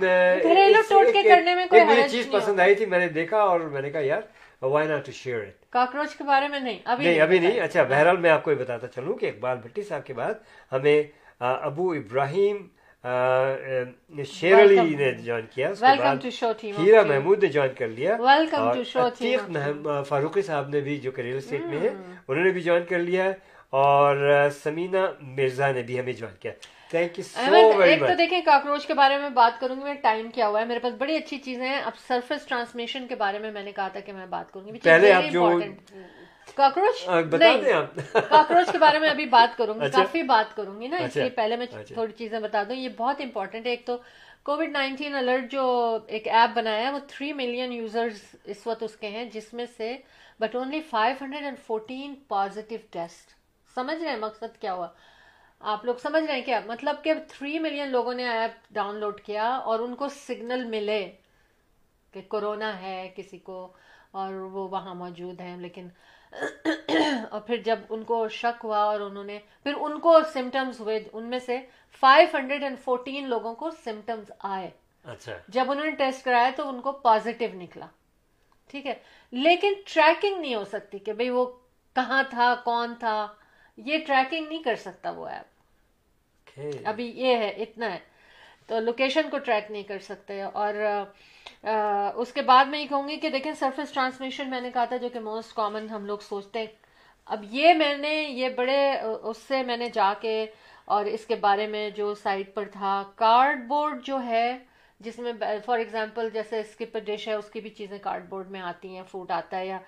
مجھے چیز پسند آئی تھی, میں نے دیکھا اور میں نے کہا یار why not to share it. Cockroach کے بارے میں نہیں نہیں ابھی نہیں. اچھا بہرحال میں آپ کو یہ بتاتا چلوں کہ اقبال بھٹی صاحب کے بعد ہمیں ابو ابراہیم شیر علی نے جوائن کیا, اس کے بعد ہیرا محمود نے جوائن کر لیا, اور فاروقی صاحب نے بھی جو کہ ریئل اسٹیٹ میں ہیں انہوں نے بھی جوائن کر لیا, اور سمینہ مرزا نے بھی ہمیں جوائن کیا. Thank you so very much. ایک تو دیکھیں کاکروچ کے بارے میں بات کروں گی میں, ٹائم کیا ہوا ہے میرے پاس, بڑی اچھی چیزیں ہیں. اب سرفیس ٹرانسمیشن کے بارے میں میں نے کہا تھا کہ میں بات کروں گی, پہلے آپ جو کاکروچ کاکروچ کے بارے میں ابھی بات کروں گی, کافی بات کروں گی نا, اس لیے پہلے میں تھوڑی چیزیں بتا دوں. یہ بہت امپورٹنٹ ہے. ایک تو کووڈ نائنٹین الرٹ جو ایک ایپ بنایا ہے, وہ تھری ملین یوزرز اس وقت اس کے ہیں, جس میں سے but only five hundred and fourteen positive test. سمجھ رہے ہیں مقصد کیا ہوا, آپ لوگ سمجھ رہے ہیں کیا مطلب, کہ تھری ملین لوگوں نے ایپ ڈاؤن لوڈ کیا اور ان کو سگنل ملے کہ کورونا ہے کسی کو اور وہ وہاں موجود ہیں, لیکن اور پھر جب ان کو شک ہوا اور انہوں نے پھر ان کو سمٹمز ہوئے, ان میں سے فائیو ہنڈریڈ اینڈ فورٹین لوگوں کو سمٹمز آئے. اچھا جب انہوں نے ٹیسٹ کرایا تو ان کو پازیٹیو نکلا, ٹھیک ہے, لیکن ٹریکنگ نہیں ہو سکتی کہ بھئی وہ کہاں تھا کون تھا, یہ ٹریکنگ نہیں کر سکتا وہ ایپ. ابھی یہ ہے اتنا ہے, تو لوکیشن کو ٹریک نہیں کر سکتے. اور اس کے بعد میں یہ کہوں گی کہ دیکھیں سرفیس ٹرانسمیشن میں نے کہا تھا جو کہ موسٹ کامن ہم لوگ سوچتے ہیں. اب یہ میں نے یہ بڑے اس سے میں نے جا کے اور اس کے بارے میں جو سائٹ پر تھا, کارڈ بورڈ جو ہے جس میں فار ایگزامپل جیسے اسکپ ڈش ہے, اس کی بھی چیزیں کارڈ بورڈ میں آتی ہیں, فوڈ آتا ہے یا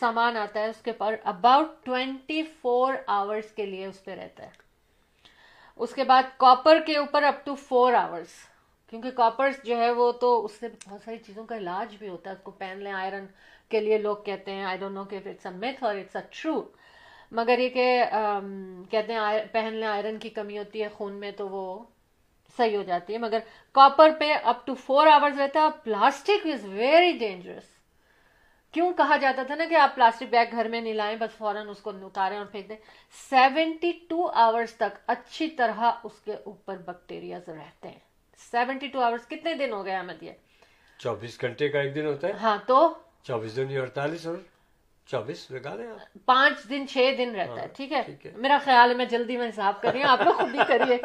سامان آتا ہے, اس کے پر اباؤٹ ٹوینٹی فور آورس کے لیے اس پہ رہتا ہے. اس کے بعد کاپر کے اوپر اپ ٹو فور آورس, کیونکہ کاپر جو ہے وہ تو اس سے بہت ساری چیزوں کا علاج بھی ہوتا ہے, اس کو پہن لیں آئرن کے لیے لوگ کہتے ہیں, آئی ڈونٹ نو کہ اٹس اے میتھ اور اٹس اے ٹرو, مگر یہ کہ کہتے ہیں پہن لیں آئرن کی کمی ہوتی ہے خون میں تو وہ صحیح ہو جاتی ہے, مگر کاپر پہ اپ ٹو فور آورس رہتا ہے. Plastic is very dangerous. کیوں کہا جاتا تھا نا کہ آپ پلاسٹک بیگ گھر میں نہیں لائیں, بس فوراً اس کو اتاریں اور پھینک دیں. سیونٹی ٹو آورس تک اچھی طرح اس کے اوپر بیکٹیریاز رہتے ہیں. سیونٹی ٹو آورس کتنے دن ہو گئے احمد؟ یہ چوبیس گھنٹے کا ایک دن ہوتا ہے. ہاں تو چوبیس دن یا اڑتالیس اور چوبیس لگا دیں آپ, پانچ دن چھ دن رہتا ہے. ٹھیک ہے, میرا خیال ہے میں جلدی میں حساب کر رہی ہوں, آپ لوگ خود بھی کریے.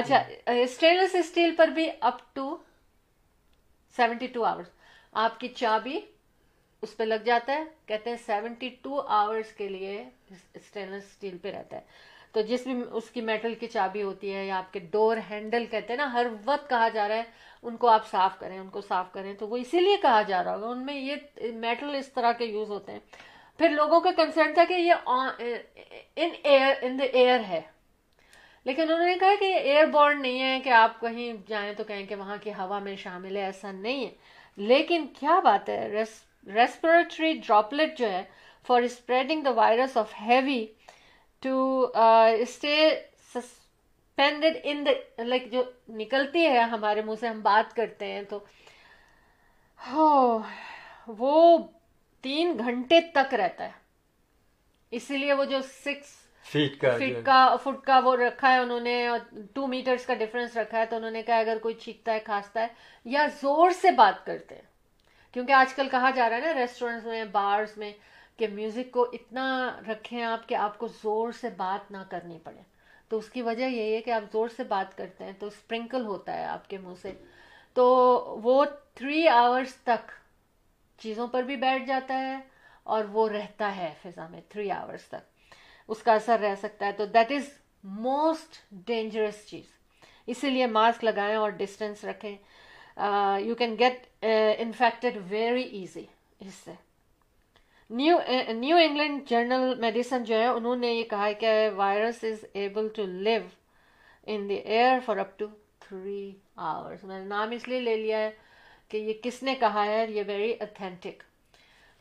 اچھا اسٹینلیس اسٹیل پر بھی up to seventy two hours. آپ کی چابی اس پہ لگ جاتا ہے, کہتے ہیں سیونٹی ٹو آورس کے لیے اسٹینلیس اسٹیل پہ رہتا ہے. تو جس بھی اس کی میٹل کی چابی ہوتی ہے یا آپ کے ڈور ہینڈل کہتے ہیں نا, ہر وقت کہا جا رہا ہے ان کو آپ صاف کریں ان کو صاف کریں, تو وہ اسی لیے کہا جا رہا ہوگا. ان میں یہ میٹل اس طرح کے یوز ہوتے ہیں. پھر لوگوں کا کنسرن تھا کہ یہ ان ایئر ان دا ایئر ہے, لیکن انہوں نے کہا کہ یہ ایئر بورن نہیں ہے کہ آپ کہیں جائیں تو کہیں کہ وہاں کی ہوا میں شامل ہے, ایسا نہیں ہے. لیکن کیا بات ہے, ریسپریٹری ڈراپلیٹ جو ہے for spreading the virus of heavy to stay suspended in the like جو نکلتی ہے ہمارے منہ سے ہم بات کرتے ہیں, تو وہ تین گھنٹے تک رہتا ہے. اسی لیے وہ جو سکس فٹ کا فٹ کا وہ رکھا ہے انہوں نے, ٹو میٹرز کا ڈفرینس رکھا ہے. تو انہوں نے کہا اگر کوئی چھینکتا ہے کھانستا ہے یا زور سے بات کرتے ہیں, کیونکہ آج کل کہا جا رہا ہے نا ریسٹورینٹس میں بارز میں کہ میوزک کو اتنا رکھیں آپ کہ آپ کو زور سے بات نہ کرنی پڑے, تو اس کی وجہ یہی ہے کہ آپ زور سے بات کرتے ہیں تو اسپرنکل ہوتا ہے آپ کے منہ سے. تو وہ تھری آورس تک چیزوں پر بھی بیٹھ جاتا ہے اور وہ رہتا ہے فضا میں تھری آورس تک اس کا اثر رہ سکتا ہے. تو دیٹ از موسٹ ڈینجرس چیز, اسی لیے ماسک لگائیں اور ڈسٹینس رکھیں. You can get infected very easy. اس سے new new England journal medicine جو ہے انہوں نے یہ کہا ہے کہ virus is able to live in the air for up to three hours. میں نے نام اس لیے لے لیا ہے کہ یہ کس نے کہا ہے, یہ ویری اتھینٹک.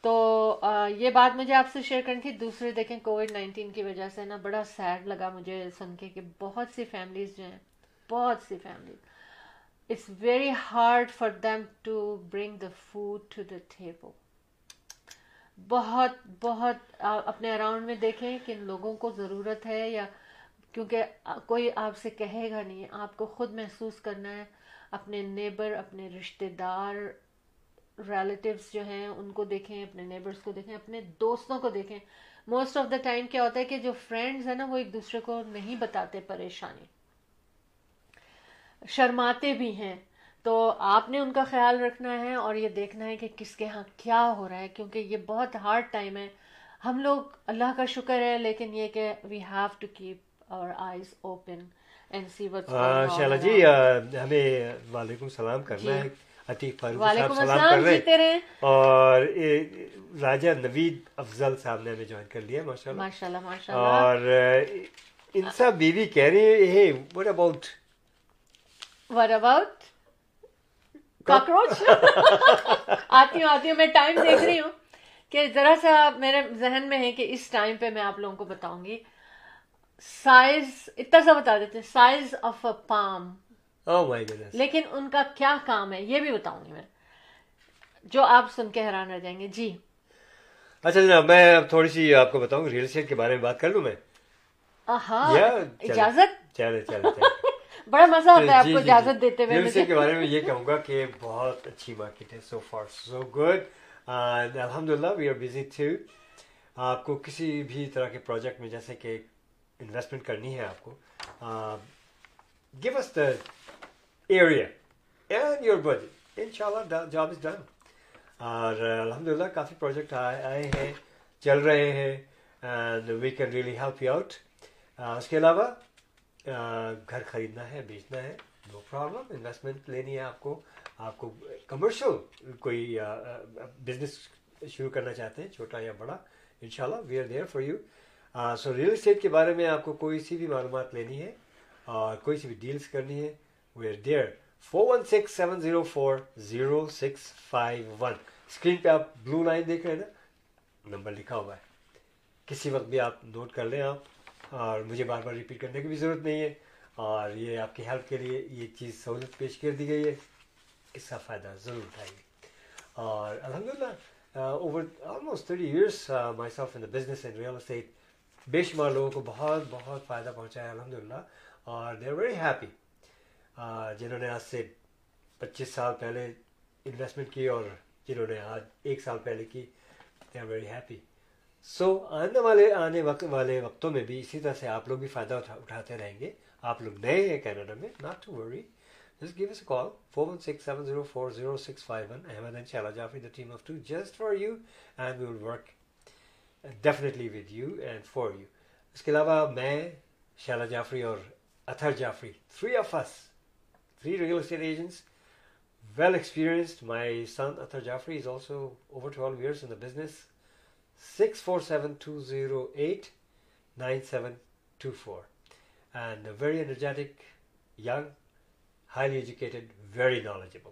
تو یہ بات مجھے آپ سے شیئر کرنی تھی. دوسرے دیکھیں کووڈ نائنٹین کی وجہ سے نا بڑا سیڈ لگا مجھے سن کے کہ بہت سی فیملیز جو ہیں, بہت سی families it's very hard for them to bring the food to the table. بہت بہت اپنے اراؤنڈ میں دیکھیں کہ ان لوگوں کو ضرورت ہے یا کیونکہ کوئی آپ سے کہے گا نہیں, آپ کو خود محسوس کرنا ہے. اپنے نیبر, اپنے رشتہ دار, ریلیٹیوز جو ہیں ان کو دیکھیں, اپنے نیبرز کو دیکھیں, اپنے دوستوں کو دیکھیں. موسٹ آف دا ٹائم کیا ہوتا ہے کہ جو فرینڈز ہیں نا وہ ایک دوسرے کو نہیں بتاتے پریشانی, شرماتے بھی ہیں. تو آپ نے ان کا خیال رکھنا ہے اور یہ دیکھنا ہے کہ کس کے ہاں کیا ہو رہا ہے, کیونکہ یہ بہت ہارڈ ٹائم ہے. ہم لوگ اللہ کا شکر ہے, لیکن یہ کہ we have to keep our eyes open and see what's going on. Shehla ji ہمیں وعلیکم السلام کرنا ہے, عتیق فاروق صاحب سلام کر رہے ہیں اور راجہ نوید افضل صاحب نے ہمیں جوائن کر لیا, ماشاء اللہ ماشاء اللہ ماشاء اللہ. اور انسا بیوی کہہ رہی ہے what about what about cockroach. آتی ہوں آتی ہوں میں ٹائم دیکھ رہی ہوں کہ ذرا سا میرے ذہن میں ہے کہ اس ٹائم پہ میں آپ لوگوں کو بتاؤں گی. سائز اتنا سا بتا دیتے ہیں, سائز آف اے پام, لیکن ان کا کیا کام ہے یہ بھی بتاؤں گی میں, جو آپ سن کے حیران رہ جائیں گے. جی اچھا جناب میں اب تھوڑی سی آپ کو بتاؤں ریل اسٹیٹ کے بارے میں بات کر لوں میں. اجازت چلے چلے بڑا مزہ آتا ہے آپ کو اجازت دیتے ہوئے. ریل اسٹیٹ کے بارے میں یہ کہوں گا کہ بہت اچھی مارکیٹ ہے, سو فار سو گڈ الحمد للہ. وی آر بزی تھے. آپ کو کسی بھی طرح کے پروجیکٹ میں جیسے کہ انویسٹمنٹ کرنی ہے آپ کو, give us the area and your budget, ان شاء اللہ جاب از ڈن. اور الحمد للہ کافی پروجیکٹ آئے ہیں, چل رہے ہیں, and we can really help you out. اس کے علاوہ گھر خریدنا ہے, بیچنا ہے, نو پرابلم. انویسٹمنٹ لینی ہے آپ کو, آپ کو کمرشل کوئی بزنس شروع کرنا چاہتے ہیں, چھوٹا یا بڑا, ان شاء اللہ we are there for you. So real estate کے بارے میں آپ کو کوئی سی بھی معلومات لینی ہے اور کوئی سی بھی ڈیلس کرنی ہے, we are there. Four one six seven zero four zero six five one screen پہ آپ بلو لائن دیکھ رہے ہیں نا, نمبر لکھا ہوا ہے, کسی وقت بھی آپ نوٹ کر لیں آپ, اور مجھے بار بار ریپیٹ کرنے کی بھی ضرورت نہیں ہے. اور یہ آپ کی ہیلپ کے لیے یہ چیز سہولت پیش کر دی گئی ہے, اس کا فائدہ ضرور اٹھائیے. اور الحمد للہ over almost thirty years myself in the business and real estate, بے شمار لوگوں کو بہت بہت فائدہ پہنچا ہے الحمد للہ. اور دے آر ویری ہیپی جنہوں نے آج سے پچیس سال پہلے انویسٹمنٹ کی اور جنہوں نے آج ایک سال پہلے کی, they are very happy. So آنے والے آنے وقت والے وقتوں میں بھی اسی طرح سے آپ لوگ بھی فائدہ اٹھا اٹھاتے رہیں گے. آپ لوگ نئے ہیں کینیڈا میں, not to worry, just give us call four one six seven zero four zero six five one Ahmad and Shehla Jafri, the team of two, just for you and we will work definitely with you and for you. اس کے علاوہ میں شہلہ جعفری اور Athar Jafri, three of us, three real estate agents, well experienced. My son Athar Jafri is also over twelve years in the business. Six four seven two zero eight nine seven two four and very energetic, young, highly educated, very knowledgeable.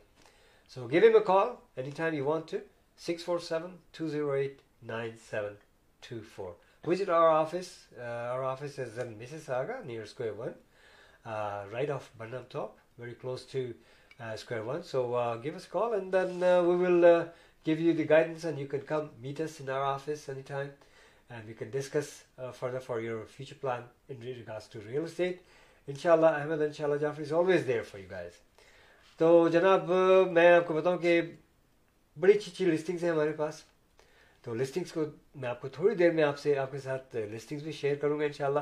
So give him a call anytime you want to, six four seven, two zero eight, nine seven two four. Visit our office. Uh, our office is in Mississauga, near Square One, uh, right off Barnum Top, very close to uh, Square One. So uh, give us a call and then uh, we will uh, give you the guidance, and you can come meet us in our office anytime, and we can discuss uh, further for your future plan in regards to real estate. انشاءاللہ احمد ان شاء اللہ Jafri is always there for you guys. تو جناب میں آپ کو بتاؤں کہ بڑی اچھی اچھی لسٹنگز ہیں ہمارے پاس, تو لسٹنگز کو میں آپ کو تھوڑی دیر میں آپ سے آپ کے ساتھ لسٹنگز بھی شیئر کروں گا انشاءاللہ.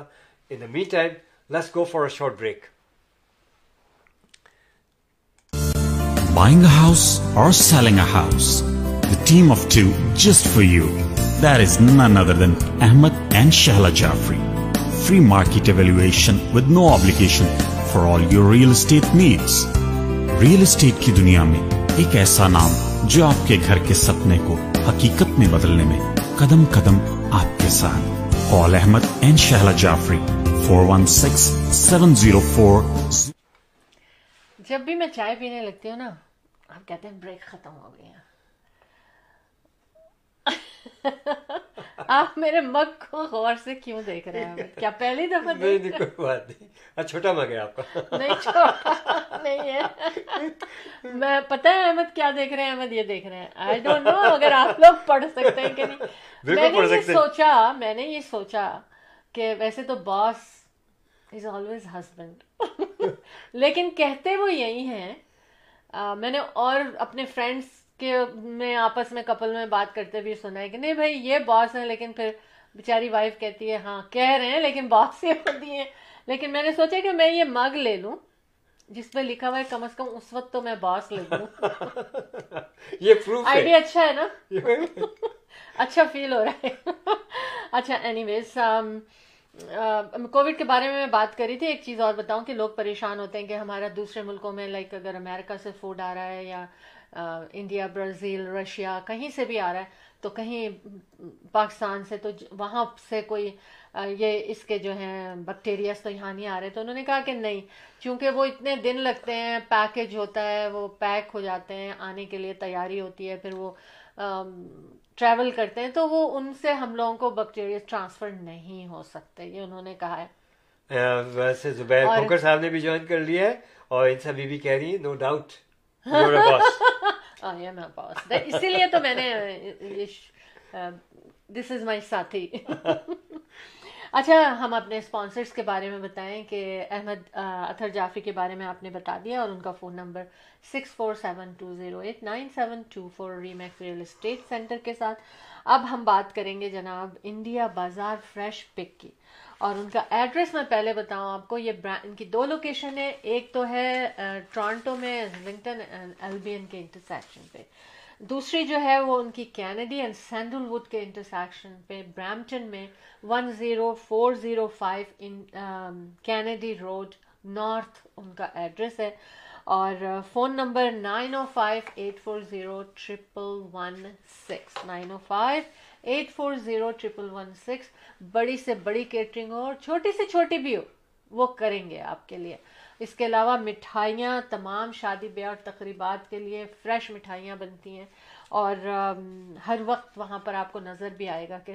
In the main time let's go for a short break. Buying a house or selling a house, the team of two just for you. That is none other than Ahmad and Shahla Jafri. Free market evaluation with no obligation for all your real estate needs. Real estate کی دنیا میں ایک ایسا نام جو آپ کے گھر کے سپنے کو حقیقت میں بدلنے میں قدم قدم آپ کے ساتھ. Call Ahmad and Shahla Jafri four one six seven zero four. جب بھی میں چائے پینے لگتی ہوں نا, آپ کہتے ہیں بریک ختم ہو گئی ہے. آپ میرے مگ کو غور سے کیوں دیکھ رہے ہیں؟ کیا پہلی دفعہ نہیں؟ کوئی بات نہیں, چھوٹا مگ ہے آپ کا. نہیں چھوٹا نہیں ہے, میں پتہ ہے احمد کیا دیکھ رہے ہیں. احمد یہ دیکھ رہے ہیں, آئی ڈونٹ نو اگر آپ لوگ پڑھ سکتے ہیں کہ نہیں. میں نے یہ سوچا میں نے یہ سوچا کہ ویسے تو باس از آلویز ہسبینڈ, لیکن کہتے وہ یہی ہیں. میں نے اور اپنے فرینڈس کہ میں آپس میں کپل میں بات کرتے بھی سنا ہے کہ نہیں بھائی یہ باس ہیں, لیکن پھر بیچاری وائف کہتی ہے ہاں کہہ رہے ہیں لیکن باس یہ ہوتی ہیں. لیکن میں نے سوچا کہ میں یہ مگ لے لوں جس پہ لکھا ہوا ہے کم از کم اس وقت تو میں باس لے لوں. یہ پروف ہے, آئیڈیا اچھا ہے نا, اچھا فیل ہو رہا ہے. اچھا اینی ویز, کووڈ کے بارے میں میں بات کری تھی. ایک چیز اور بتاؤں کہ لوگ پریشان ہوتے ہیں کہ ہمارا دوسرے ملکوں میں لائک اگر امریکہ سے فوڈ آ رہا ہے یا انڈیا, برازیل, رشیا, کہیں سے بھی آ رہا ہے تو کہیں پاکستان سے تو وہاں سے کوئی یہ اس کے جو ہیں بیکٹیریاز تو یہاں نہیں آ رہے. تو انہوں نے کہا کہ نہیں, چونکہ وہ اتنے دن لگتے ہیں, پیکج ہوتا ہے, وہ پیک ہو جاتے ہیں, آنے کے لیے تیاری ہوتی ہے, پھر وہ ٹریول کرتے ہیں, تو وہ ان سے ہم لوگوں کو بیکٹیریاز ٹرانسفر نہیں ہو سکتے, یہ انہوں نے کہا ہے. ویسے زبیر کھوکر صاحب نے بھی جوائن کر لیا ہے اور ان سے بی بی کہہ رہی ہے نو ڈاؤٹ باس. اسی لیے تو میں نے دس از مائی ساتھی. اچھا ہم اپنے اسپانسرس کے بارے میں بتائیں کہ احمد اطہر جعفری کے بارے میں آپ نے بتا دیا, اور ان کا phone number six four seven two zero eight nine seven two four Remax real estate centre کے ساتھ. اب ہم بات کریں گے جناب انڈیا بازار فریش پک کی, اور ان کا ایڈریس میں پہلے بتاؤں آپ کو. یہ برانڈ ان کی دو لوکیشن ہے, ایک تو ہے ٹورانٹو میں وزلنگٹن البین کے انٹرسیکشن پہ, دوسری جو ہے وہ ان کی کینیڈی اینڈ سینڈل ووڈ کے انٹرسیکشن پہ برامپٹن میں one zero four zero five in Kennedy Road North ان کا ایڈریس ہے, اور phone number nine O five eight four zero triple one six, nine O five eight four zero triple one six. بڑی سے بڑی catering ہو اور چھوٹی سے چھوٹی بھی ہو وہ کریں گے آپ کے لیے. اس کے علاوہ مٹھائیاں, تمام شادی بیاہ اور تقریبات کے لیے فریش مٹھائیاں بنتی ہیں, اور ہر وقت وہاں پر آپ کو نظر بھی آئے گا کہ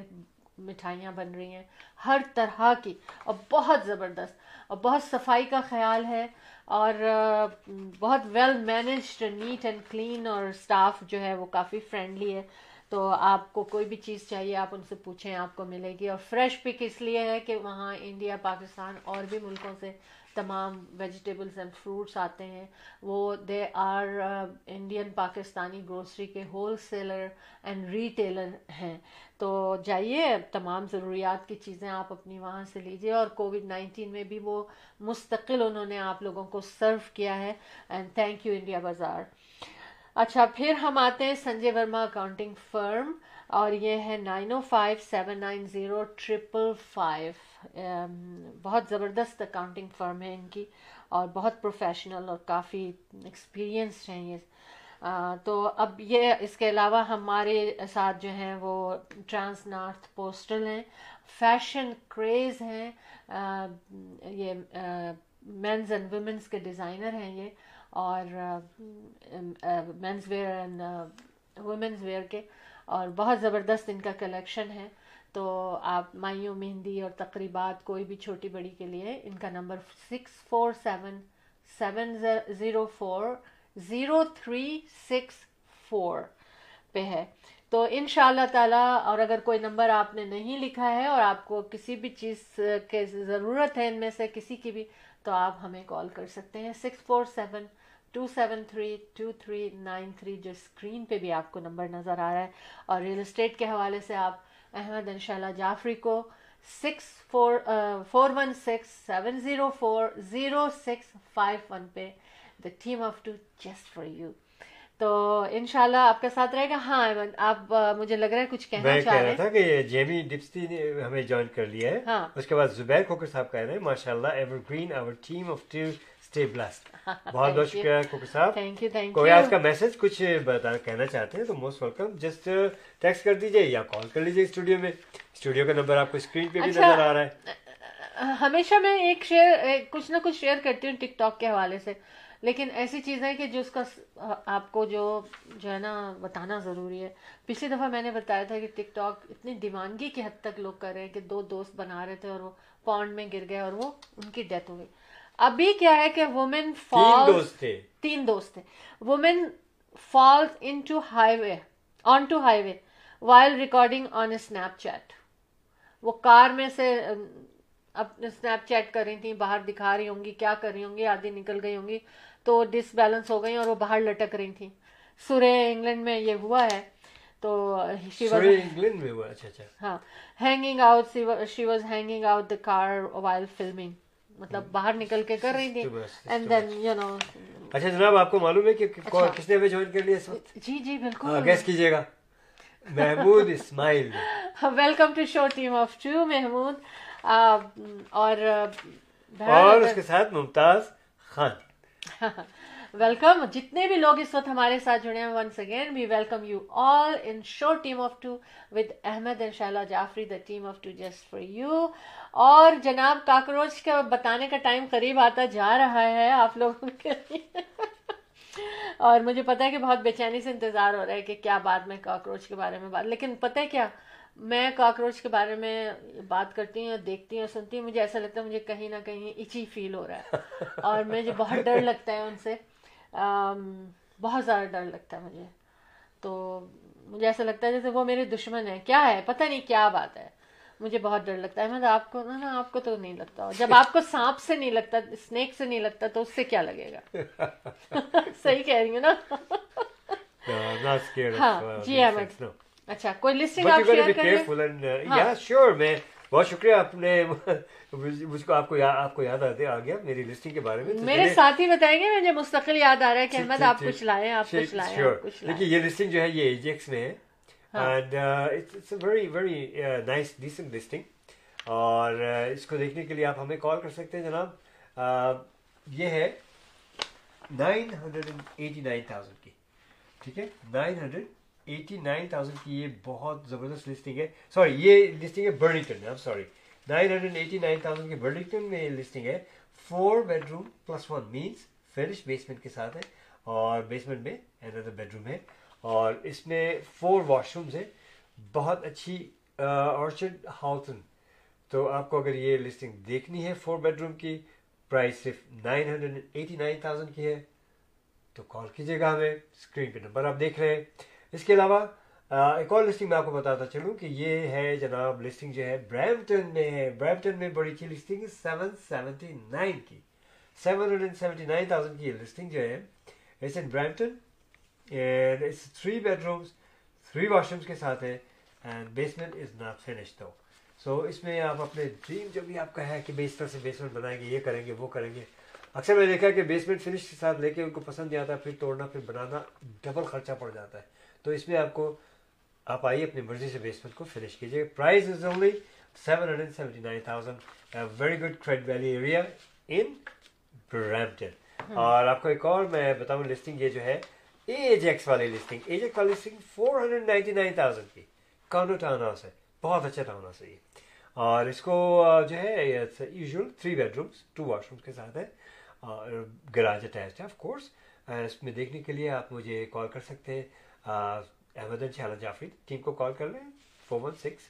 مٹھائیاں بن رہی ہیں ہر طرح کی, اور بہت زبردست, اور بہت صفائی کا خیال ہے, اور بہت well managed, neat and clean, اور اسٹاف جو ہے وہ کافی فرینڈلی ہے. تو آپ کو کوئی بھی چیز چاہیے آپ ان سے پوچھیں, آپ کو ملے گی. اور فریش پک اس لیے ہے کہ وہاں انڈیا, پاکستان اور بھی ملکوں سے تمام ویجیٹیبلس اینڈ فروٹس آتے ہیں. وہ they are Indian Pakistani grocery کے ہول سیلر اینڈ ریٹیلر ہیں. تو جائیے, تمام ضروریات کی چیزیں آپ اپنی وہاں سے لیجیے, اور کووڈ نائنٹین میں بھی وہ مستقل انہوں نے آپ لوگوں کو سرو کیا ہے, اینڈ تھینک یو انڈیا بازار. اچھا پھر ہم آتے ہیں سنجے ورما اکاؤنٹنگ فرم, اور یہ ہے nine O five seven nine zero triple five. بہت زبردست اکاؤنٹنگ فرم ہے ان کی اور بہت پروفیشنل اور کافی ایکسپیرینسڈ ہیں یہ. آ, تو اب یہ اس کے علاوہ ہمارے ساتھ جو ہیں وہ ٹرانس نارتھ پوسٹل ہیں, فیشن کریز ہیں, آ, یہ مینز اینڈ ویمنز کے ڈیزائنر ہیں یہ, اور means where and women's where کے, اور بہت زبردست ان کا کلیکشن ہے. تو آپ مائیوں مہندی اور تقریبات کوئی بھی چھوٹی بڑی کے لیے ان کا number six four seven seven zero four zero three six four پہ ہے. تو انشاء اللہ تعالیٰ, اور اگر کوئی نمبر آپ نے نہیں لکھا ہے اور آپ کو کسی بھی چیز کے ضرورت ہے ان میں سے کسی کی بھی, تو آپ ہمیں کال کر سکتے ہیں six four seven two seven three two three nine three جو اسکرین پہ بھی آپ کو نمبر نظر آ رہا ہے. اور ریل اسٹیٹ کے حوالے سے آپ احمد ان شاء اللہ جعفری کو six four four one six seven zero four zero six five one پہ The Team of Two Just For You. تو انشاءاللہ آپ کے ساتھ رہے گا. ہاں آپ مجھے لگ رہا ہے کچھ کہنا چاہ رہے ہیں. میں کہہ رہا تھا کہ جیمی ڈپسٹی نے ہمیں جوائن کر لیا ہے. اس کے بعد زبیر کھوکر صاحب کہہ رہے ہیں ماشاءاللہ evergreen our team of two stay blast. بہت بہت شکریہ کھوکر صاحب, تھینک یو تھینک یو. آج کا میسج کچھ بتا کہنا چاہتے ہیں تو موسٹ ویلکم, جسٹ ٹیکسٹ کر دیجیے یا کال کر لیجیے اسٹوڈیو میں. اسٹوڈیو کا نمبر آپ کو اسکرین پہ بھی نظر آ رہا ہے. ہمیشہ میں ایک شیئر کچھ نہ کچھ شیئر کرتی ہوں ٹک ٹاک کے حوالے سے, لیکن ایسی چیز ہے کہ جو اس کا آپ کو جو جو ہے نا بتانا ضروری ہے. پچھلی دفعہ میں نے بتایا تھا کہ ٹک ٹاک اتنی دیوانگی کی حد تک لوگ کر رہے ہیں کہ دو دوست بنا رہے تھے اور وہ پونڈ میں گر گئے اور وہ ان کی ڈیتھ ہو گئی. ابھی کیا ہے کہ وومن فالز, تین دوست تھے, woman falls into highway on to highway while recording on Snapchat. وہ کار میں سے اپنے اسنیپ چیٹ کر رہی تھیں, باہر دکھا رہی ہوں گی کیا کر رہی ہوں گی, آدھی نکل گئی ہوں گی تو ڈس بیلنس ہو گئی اور وہ باہر لٹک رہی تھیں. سورے انگلینڈ میں یہ ہوا ہے. تو سورے انگلینڈ میں ہوا, اچھا اچھا. ہاں, hanging out, she was hanging out the car while filming, مطلب باہر نکل کے کر رہی تھی. And then you know. اچھا جناب, آپ کو معلوم ہے کہ کس نے ہمیں جوائن کر لیا اس وقت؟ جی جی بالکل, گیس کیجیے گا. Mahmood Ismail, welcome to show team of two Mahmood. اور اور اس کے ساتھ ممتاز خان, ویلکم. جتنے بھی لوگ اس وقت ہمارے ساتھ جڑے ہیں, once again we welcome you all in show team of two with Ahmad ان شاء اللہ Jafri, the team of two just for you. اور جناب کاکروچ کا بتانے کا ٹائم قریب آتا جا رہا ہے آپ لوگوں کے لیے, اور مجھے پتہ ہے کہ بہت بے چینی سے انتظار ہو رہا ہے کہ کیا بات میں کاکروچ کے بارے میں بات. لیکن پتہ ہے کیا, میں کاکروچ کے بارے میں بات کرتی ہوں, دیکھتی ہوں, سنتی ہوں, مجھے ایسا لگتا ہے مجھے کہیں نہ کہیں اچھی فیل ہو رہا ہے اور مجھے بہت ڈر لگتا ہے ان سے, بہت زیادہ ڈر لگتا ہے مجھے. تو مجھے ایسا لگتا ہے جیسے وہ میرے دشمن ہیں, کیا ہے پتہ نہیں کیا بات ہے, مجھے بہت ڈر لگتا ہے. مطلب آپ کو نا, آپ کو تو نہیں لگتا, جب آپ کو سانپ سے نہیں لگتا, اسنیک سے نہیں لگتا, تو اس سے کیا لگے گا؟ صحیح کہہ رہی ہوں نا؟ ہاں جی احمد. اچھا, کوئی لسٹنگ آپ شیئر کریں؟ یا شیور, میں بہت شکریہ آپ نے مجھ کو, آپ کو آپ کو یاد آ گیا میری لسٹنگ کے بارے میں. میرے ساتھی بتائیں گے, مجھے مستقل یاد آ رہا ہے کہ احمد آپ کچھ لائیں, آپ کچھ لائیں. دیکھیے یہ لسٹنگ جو ہے یہ ایجیکس میں ہے, and it's a very very nice decent listing, اور اس کو دیکھنے کے لیے آپ ہمیں کال کر سکتے ہیں جناب. یہ ہے nine hundred and eighty nine thousand کی, ٹھیک ہے, nine hundred eighty nine thousand کی. یہ بہت زبردست لسٹنگ ہے, سوری یہ لسٹنگ ہے برلنگٹن میں, sorry nine hundred eighty nine thousand کی برلنگٹن میں یہ لسٹنگ ہے. Four bedroom plus one means fresh basement کے ساتھ ہے, اور بیسمنٹ میں اندر بیڈ روم ہے, اور اس میں فور واش رومز ہیں. بہت اچھی آرچڈ ہاؤسن. تو آپ کو اگر یہ لسٹنگ دیکھنی ہے فور بیڈ روم کی, پرائز صرف nine hundred eighty nine thousand کی ہے, تو کال کیجیے گا ہمیں, اسکرین پہ نمبر آپ دیکھ رہے ہیں. اس کے علاوہ ایک اور لسٹنگ میں آپ کو بتاتا چلوں کہ یہ ہے جناب لسٹنگ جو ہے برمپٹن میں ہے. برمپٹن میں بڑی اچھی لسٹنگ ہے سیون سیونٹی نائن کی, seven hundred and seventy nine thousand کی یہ لسٹنگ جو ہے. It's in Brampton and it's three bed rooms three wash rooms کے ساتھ ہے, and basement is not finished. So اس میں آپ اپنے ڈریم جو بھی آپ کا ہے کہ اس طرح سے بیسمنٹ بنائیں گے, یہ کریں گے, وہ کریں گے. اکثر میں نے دیکھا کہ بیسمنٹ فنش کے ساتھ لے کے ان کو پسند نہیں آتا, پھر توڑنا پھر بنانا ڈبل خرچہ پڑ جاتا ہے. تو اس میں آپ کو آپ آئیے اپنی مرضی سے بیسمنٹ کو فنش کیجیے. Price is only seven hundred seventy nine thousand. Very good Credit Valley area in Brampton. اور آپ کو ایک اور میں بتاؤں لسٹنگ, یہ جو ہے ایجیکس والی لسٹنگ, ایجیکس والی listing four hundred ninety nine thousand کی. کانو ٹاؤن ہاؤس ہے, بہت اچھا ٹاؤن ہاؤس ہے یہ, اور اس کو جو ہے usual three bed rooms two wash rooms کے ساتھ ہے اور گراج اٹیچ ہے آف کورس. اس میں دیکھنے کے لیے آپ مجھے کال کر سکتے ہیں, احمد اینڈ شہلا جعفری ٹیم کو کال کر لیں four one six,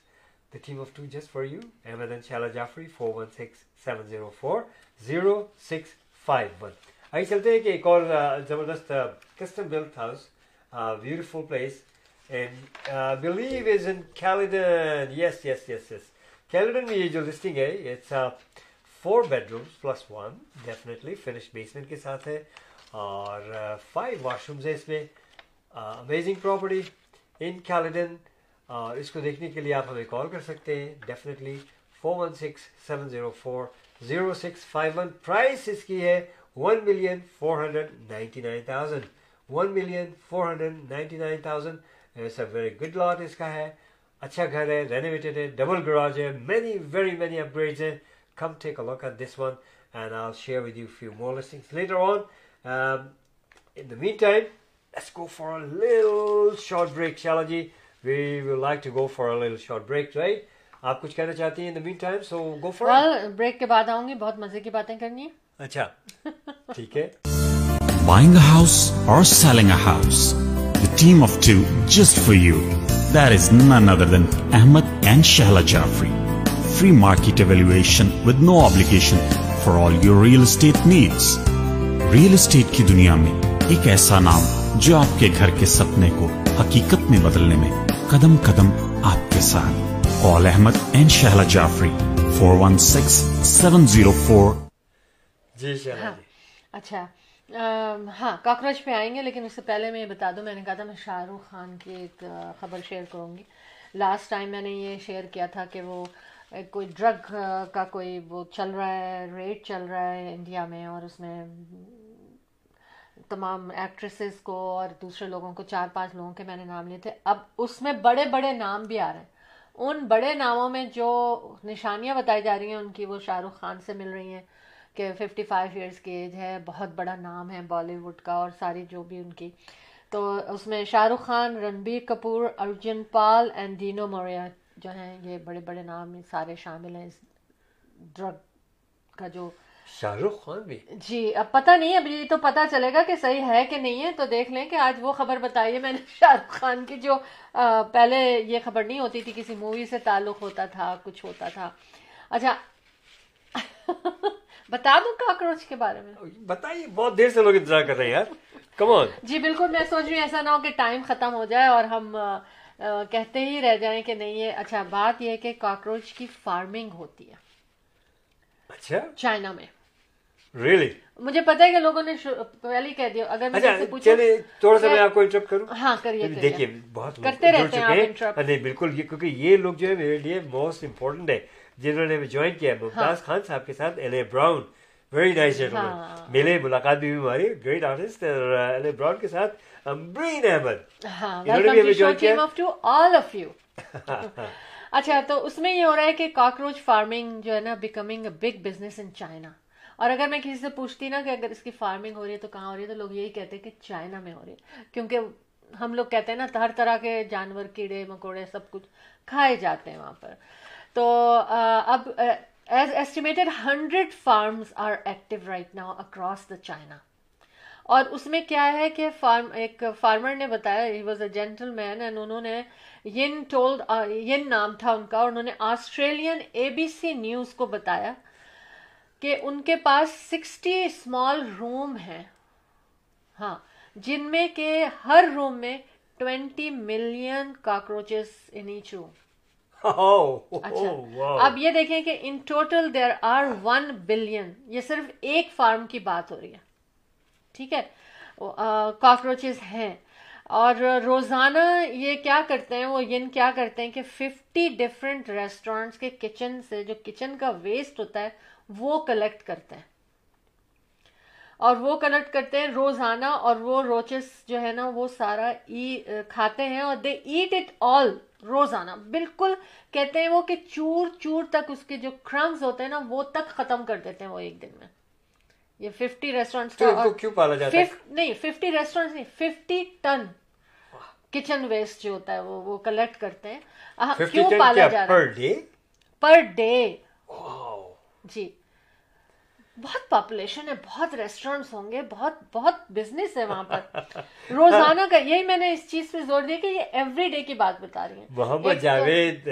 the team of two just for you, Ahmad and Shehla Jafri four one six seven zero four zero six five one. آگے چلتے ہیں کہ ایک اور زبردست custom build house, beautiful place and blue is in Caledon. Yes yes yes yes Caledon میں یہ جو لسٹنگ ہے it's four bedrooms plus one, definitely finish basement کے ساتھ ہے اور فائیو واش رومز ہیں اس میں. امیزنگ پراپرٹی ان کیلیڈن, اور اس کو دیکھنے کے لیے آپ ہمیں کال کر سکتے ہیں definitely four one six seven zero four zero six five one. Price اس کی ہے one million four hundred ninety nine thousand, one million four hundred ninety nine thousand. سب ویری گڈ لاٹ اس کا ہے, اچھا گھر ہے, رینوویٹڈ ہے, ڈبل گراج ہے, many very many upgrades ہیں. Come take a look at this one and I'll share with you a few more listings later on. Um, in the meantime, let's go for a little short break, Shalaji. We would like to go for a little short break, right? آپ کچھ کہنا چاہتی ہیں in the meantime, so go for it. Break کے بعد آؤں گی, بہت مزے کی باتیں کرنی ہیں. اچھا ٹھیک ہے. Buying a house or selling a house, the team of two just for you. That is none other than Ahmad and Shahla Jafri. Free market evaluation with no obligation for all your real estate needs. Real estate کی دنیا میں ایک ایسا نام جو آپ کے گھر کے سپنے کو حقیقت میں بدلنے میں قدم قدم آپ کے ساتھ. Call Ahmad and Shahla Jafri four one six seven zero four. جی شہلا جی, اچھا ہاں کاکروچ پہ آئیں گے, لیکن اس سے پہلے میں یہ بتا دوں, میں نے کہا تھا میں شاہ رخ خان کی ایک خبر شیئر کروں گی. لاسٹ ٹائم میں نے یہ شیئر کیا تھا کہ وہ کوئی ڈرگ کا کوئی وہ چل رہا ہے, ریٹ چل رہا ہے انڈیا میں, اور اس میں تمام ایکٹریسز کو اور دوسرے لوگوں کو, چار پانچ لوگوں کے میں نے نام لیے تھے. اب اس میں بڑے بڑے نام بھی آ رہے ہیں, ان بڑے ناموں میں جو نشانیاں بتائی جا رہی ہیں ان کی وہ شاہ رخ خان سے مل رہی ہیں کہ ففٹی فائیو ایئرس کی ایج ہے, بہت بڑا نام ہے بالی ووڈ کا, اور ساری جو بھی ان کی, تو اس میں شاہ رخ خان, رنبیر کپور, ارجن پال اینڈ دینو موریا جو ہیں, یہ بڑے بڑے نام سارے شامل ہیں اس ڈرگ کا. جو شاہ رخ خان بھی, جی اب پتہ نہیں, اب یہ تو پتہ چلے گا کہ صحیح ہے کہ نہیں ہے, تو دیکھ لیں کہ آج وہ خبر بتائیے میں نے شاہ رخ خان کی, جو پہلے یہ خبر نہیں ہوتی تھی, کسی مووی سے تعلق ہوتا تھا, کچھ ہوتا تھا. اچھا بتا دوں کاکروچ کے بارے میں, بتائیے, بہت دیر سے لوگ انتظار کر رہے ہیں یار, کم آن. جی بالکل, میں سوچ رہی ہوں ایسا نہ ہو کہ ٹائم ختم ہو جائے اور ہم کہتے ہی رہ جائیں کہ نہیں ہے. اچھا بات یہ ہے کہ کاکروچ کی فارمنگ ہوتی ہے اچھا چائنا میں. ریئلی مجھے پتا ہے کہ لوگوں نے پہلے ہی کہہ دیا. اگر چلے تھوڑا سا میں آپ کو انٹرپٹ کروں, ہاں کریے, دیکھیے بہت کرتے رہتے ہیں آپ انٹرپٹ. نہیں بالکل, یہ کیونکہ یہ لوگ جو ہے میرے لیے موسٹ امپورٹنٹ ہے جنہوں نے جوائن کیا, ممتاز خان صاحب کے ساتھ L A Brown, very nice gentleman, میلے ملاقات بھی ہماری great artist L A Brown کے ساتھ. اچھا تو اس میں یہ ہو رہا ہے کہ کاکروچ فارمنگ جو ہے نا becoming a big business in China, اور اگر میں کسی سے پوچھتی نا کہ اگر اس کی فارمنگ ہو رہی ہے تو کہاں ہو رہی ہے, تو لوگ یہی کہتے ہیں کہ چائنا میں ہو رہی ہے, کیونکہ ہم لوگ کہتے ہیں نا ہر طرح کے جانور, کیڑے مکوڑے سب کچھ کھائے جاتے ہیں وہاں پر. تو اب as estimated hundred farms are active right now across the China. اور اس میں کیا ہے کہ فارم ایک فارمر نے بتایا, he was a gentleman, and انہوں نے ین ٹولڈ, ین نام تھا ان کا, اور انہوں نے Australian A B C news کو بتایا کہ ان کے پاس سکسٹی اسمال روم ہیں, ہاں, جن میں کہ ہر روم میں twenty million cockroaches in each room. اچھا اب یہ دیکھیں کہ in total there are one billion, یہ صرف ایک فارم کی بات ہو رہی ہے, ٹھیک ہے, کاکروچز ہیں. اور روزانہ یہ کیا کرتے ہیں وہ, ین کیا کرتے ہیں کہ ففٹی ڈفرینٹ ریسٹورینٹس کے کچن سے جو کچن کا ویسٹ ہوتا ہے وہ کلیکٹ کرتے ہیں, اور وہ کلیکٹ کرتے ہیں روزانہ, اور وہ روچز جو ہے نا وہ سارا کھاتے ہیں, اور دے ایٹ اٹ آل روزانہ. بالکل کہتے ہیں وہ کہ چور چور تک اس کے جو کرمز ہوتے ہیں نا وہ تک ختم کر دیتے ہیں وہ ایک دن میں. یہ ففٹی ریسٹورینٹس کا نہیں ففٹی ریسٹورینٹس نہیں ففٹی ٹن کچن ویسٹ جو ہوتا ہے وہ وہ کلیکٹ کرتے ہیں. کیوں پالا جا رہا ہے پر ڈے؟ جی بہت پاپولیشن ہے, بہت ریسٹورینٹس ہوں گے, بہت بہت بزنس ہے وہاں پر روزانہ کا. یہی میں نے اس چیز پہ زور دیا کہ یہ ایوری ڈے کی بات بتا رہی ہیں. محمد جاوید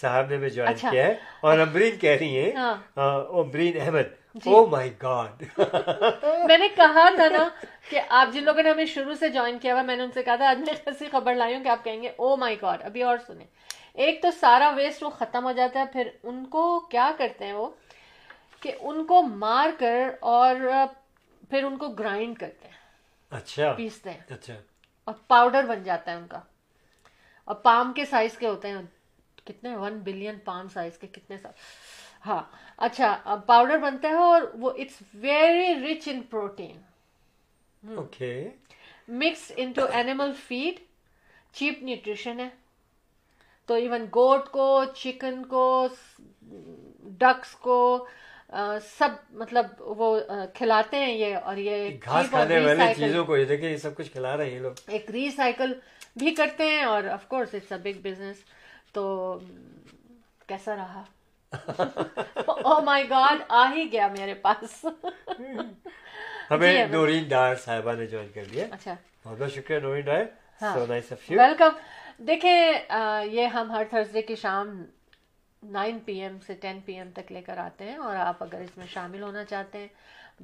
صاحب نے میں جوائن کیا ہے, اور امبرین کہہ رہی ہیں, Ambreen Ahmed, oh my God. میں نے کہا تھا نا کہ آپ جن لوگوں نے ہمیں شروع سے جوائن کیا ہوا, میں نے ان سے کہا تھا آج میں ایسی خبر لائی ہوں کہ آپ کہیں گے او مائی گاڈ. ابھی اور سنیں, ایک تو سارا ویسٹ وہ ختم ہو جاتا ہے, پھر ان کو کیا کرتے ہیں وہ کہ ان کو مار کر اور پھر ان کو گرائنڈ کرتے ہیں, اچھا پیستے ہیں, اچھا اور پاؤڈر بن جاتا ہے ان کا. اور پام کے سائز کے ہوتے ہیں, کتنے ون بلین پام سائز کے, کتنے سائز, ہاں اچھا پاؤڈر بنتا ہے. اور وہ it's very rich in protein, okay, mix into animal feed, cheap nutrition ہے. تو ایون گوٹ کو, چکن کو, ڈکس کو, سب مطلب وہ کھلاتے ہیں یہ. اور یہ گھاس کھانے والی چیزوں کو, یہ دیکھیں یہ سب کچھ کھلا رہے ہیں یہ لوگ. ایک ری سائیکل بھی کرتے ہیں, اور of course it's a big business. تو کیسا رہا؟ او مائی گاڈ آ ہی گیا میرے پاس. ہمیں نورین ڈار صاحبہ نے جوائن کر دیا, اچھا بہت بہت شکریہ Noreen Dar, so nice of you, welcome. دیکھیں یہ ہم ہر تھرسڈے کی شام نائن پی ایم سے ٹین پی ایم تک لے کر آتے ہیں, اور آپ اگر اس میں شامل ہونا چاہتے ہیں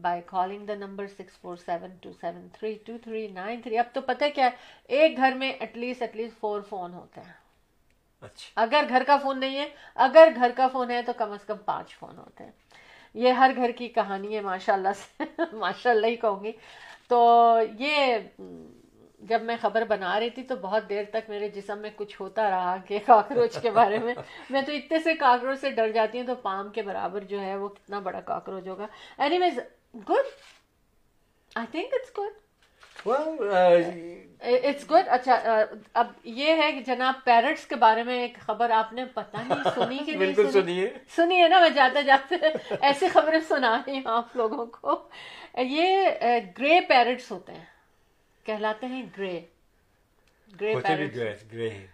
by calling the number six four seven two seven three two three nine three. اب تو پتہ ہے کیا ہے, ایک گھر میں at least at least four phone ہوتے ہیں. اچھا اگر گھر کا فون نہیں ہے, اگر گھر کا فون ہے تو کم از کم پانچ فون ہوتے ہیں. یہ ہر گھر کی کہانی ہے ماشاء اللہ سے, ماشاء اللہ ہی کہوں گی. تو یہ جب میں خبر بنا رہی تھی تو بہت دیر تک میرے جسم میں کچھ ہوتا رہا کہ کاکروچ کے بارے میں. میں تو اتنے سے کاکروچ سے ڈر جاتی ہوں, تو پام کے برابر جو ہے وہ کتنا بڑا کاکروچ ہوگا. Anyways good, I think it's good, it's good. اچھا اب یہ ہے کہ جناب پیرٹس کے بارے میں ایک خبر آپ نے پتہ نہیں سنی کہ نہیں سنی, سنی ہے نا, میں جاتے جاتے ایسی خبریں سنا رہی ہوں آپ لوگوں کو. یہ گرے پیرٹس ہوتے ہیں, کہلاتے ہیں گرے, گرے پیرٹس, گرے ہیں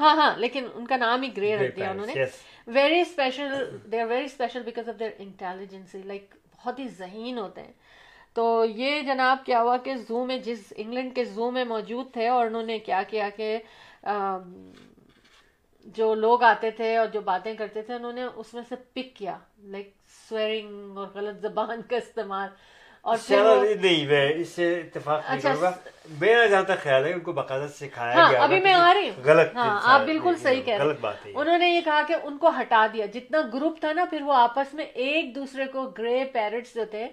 ہاں ہاں, لیکن ان کا نام ہی گرے رکھ دیا انہوں نے. Very special, they are very special because of their intelligency, like بہت ہی ذہین ہوتے ہیں. تو یہ جناب کیا ہوا کہ زو میں, جس انگلینڈ کے زو میں موجود تھے, اور انہوں نے کیا کیا کہ جو لوگ آتے تھے اور جو باتیں کرتے تھے انہوں نے اس میں سے پک کیا, لائک سویرنگ اور غلط زبان کا استعمال. نہیں میں اس سے اتفاق نہیں کروں گا, میرا جاتا خیال ہے ان کو باقاعدہ سکھایا گیا. ابھی میں آ رہی ہوں, غلط, آپ بالکل صحیح کہہ رہے ہیں. انہوں نے یہ کہا کہ ان کو ہٹا دیا, جتنا گروپ تھا نا, پھر وہ آپس میں ایک دوسرے کو, گرے پیرٹس جو تھے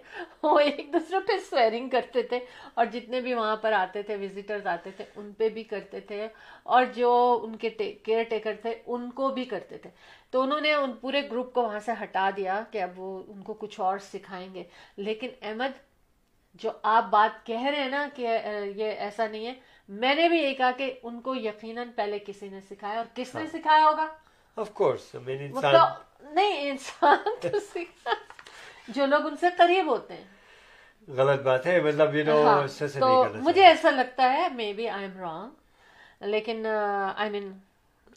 وہ ایک دوسرے پہ سویرنگ کرتے تھے, اور جتنے بھی وہاں پر آتے تھے, وزٹرز آتے تھے ان پہ بھی کرتے تھے, اور جو ان کے کیئر ٹیکر تھے ان کو بھی کرتے تھے. تو انہوں نے ان پورے گروپ کو وہاں سے ہٹا دیا کہ اب وہ ان کو کچھ اور سکھائیں گے. لیکن احمد جو آپ بات کہہ رہے ہیں نا کہ یہ ایسا نہیں ہے, میں نے بھی یہ کہا کہ ان کو یقیناً پہلے کسی نے سکھایا, اور کس نے سکھایا ہوگا؟ آف کورس نہیں, انسان تو سکھا جو لوگ ان سے قریب ہوتے ہیں. غلط بات ہے, مطلب تو مجھے ایسا لگتا ہے, maybe I am wrong, لیکن آئی مین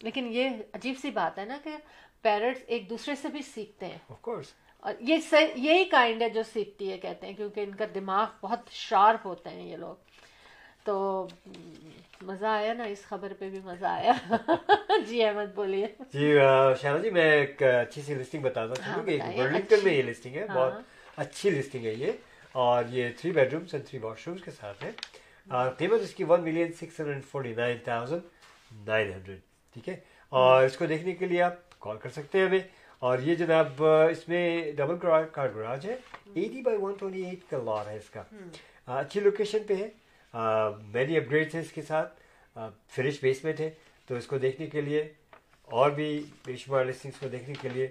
لیکن یہ عجیب سی بات ہے نا کہ پیرٹس ایک دوسرے سے بھی سیکھتے ہیں. آف کورس, اور یہ یہی کائنڈ ہے جو سیکھتی ہے کہتے ہیں, کیونکہ ان کا دماغ بہت شارپ ہوتے ہیں یہ لوگ. تو مزہ آیا نا اس خبر پہ بھی, مزہ آیا. جی احمد بولیے. جی شاہرہ جی میں ایک اچھی سی لسٹنگ بتاتا چلوں کہ برلنگٹن میں یہ لسٹنگ ہے, بہت اچھی لسٹنگ ہے یہ, اور یہ three bed rooms and three wash rooms کے ساتھ ہے, اور قیمت اس کی one million six hundred forty nine thousand nine hundred, ٹھیک ہے. اور اس کو دیکھنے کے لیے آپ کال کر سکتے ہیں ہمیں. اور یہ جناب اس میں ڈبل کار گراج ہے, eighty by one twenty eight کا لاٹ ہے اس کا, اچھی لوکیشن پہ ہے, مینی اپ گریڈس ہیں اس کے ساتھ, فنش بیسمنٹ ہے. تو اس کو دیکھنے کے لیے اور بھی بے شمار لسٹنگس کو دیکھنے کے لیے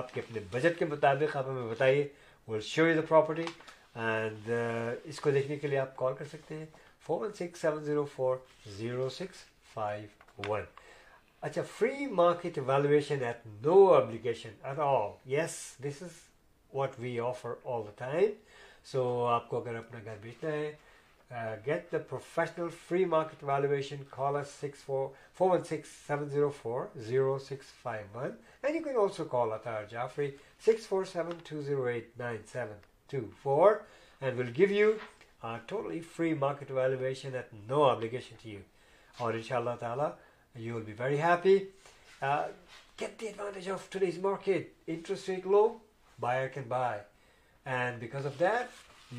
آپ کے اپنے بجٹ کے مطابق آپ ہمیں بتائیے, will show you the property, and uh, اس کو دیکھنے کے لیے آپ کال کر سکتے ہیں four one six seven zero four zero six five one. اچھا, free market valuation at no obligation at all. Yes, this is what we offer all the time. So آپ کو اگر اپنا گھر بیچنا ہے, Uh, get the professional free market valuation. Call us six four four one six seven zero four zero six five one, and you can also call Athar Jafri six four seven two zero eight nine seven two four, and we'll give you a totally free market valuation at no obligation to you. Or inshallah ta'ala, you will be very happy. Uh, get the advantage of today's market. Interest rate low, buyer can buy, and because of that,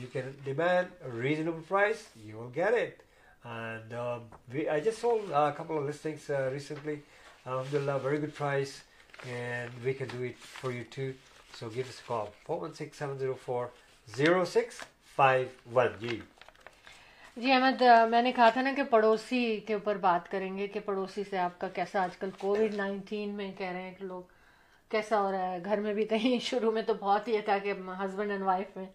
you can demand a reasonable price, you will get it. And um, we, I just sold a couple of listings uh, recently, alhamdulillah, very good price, and we can do it for you too. So give us a call, four one six seven zero four zero six five one. جی جی احمد, میں نے کہا تھا نا کہ پڑوسی کے اوپر بات کریں گے کہ پڑوسی سے آپ کا کیسا, آج کل کووڈ نائنٹین میں کہہ رہے ہیں کہ لوگ کیسا ہو رہا ہے گھر میں بھی. کہیں شروع میں تو بہت ہی تھا کہ ہسبینڈ اینڈ وائف میں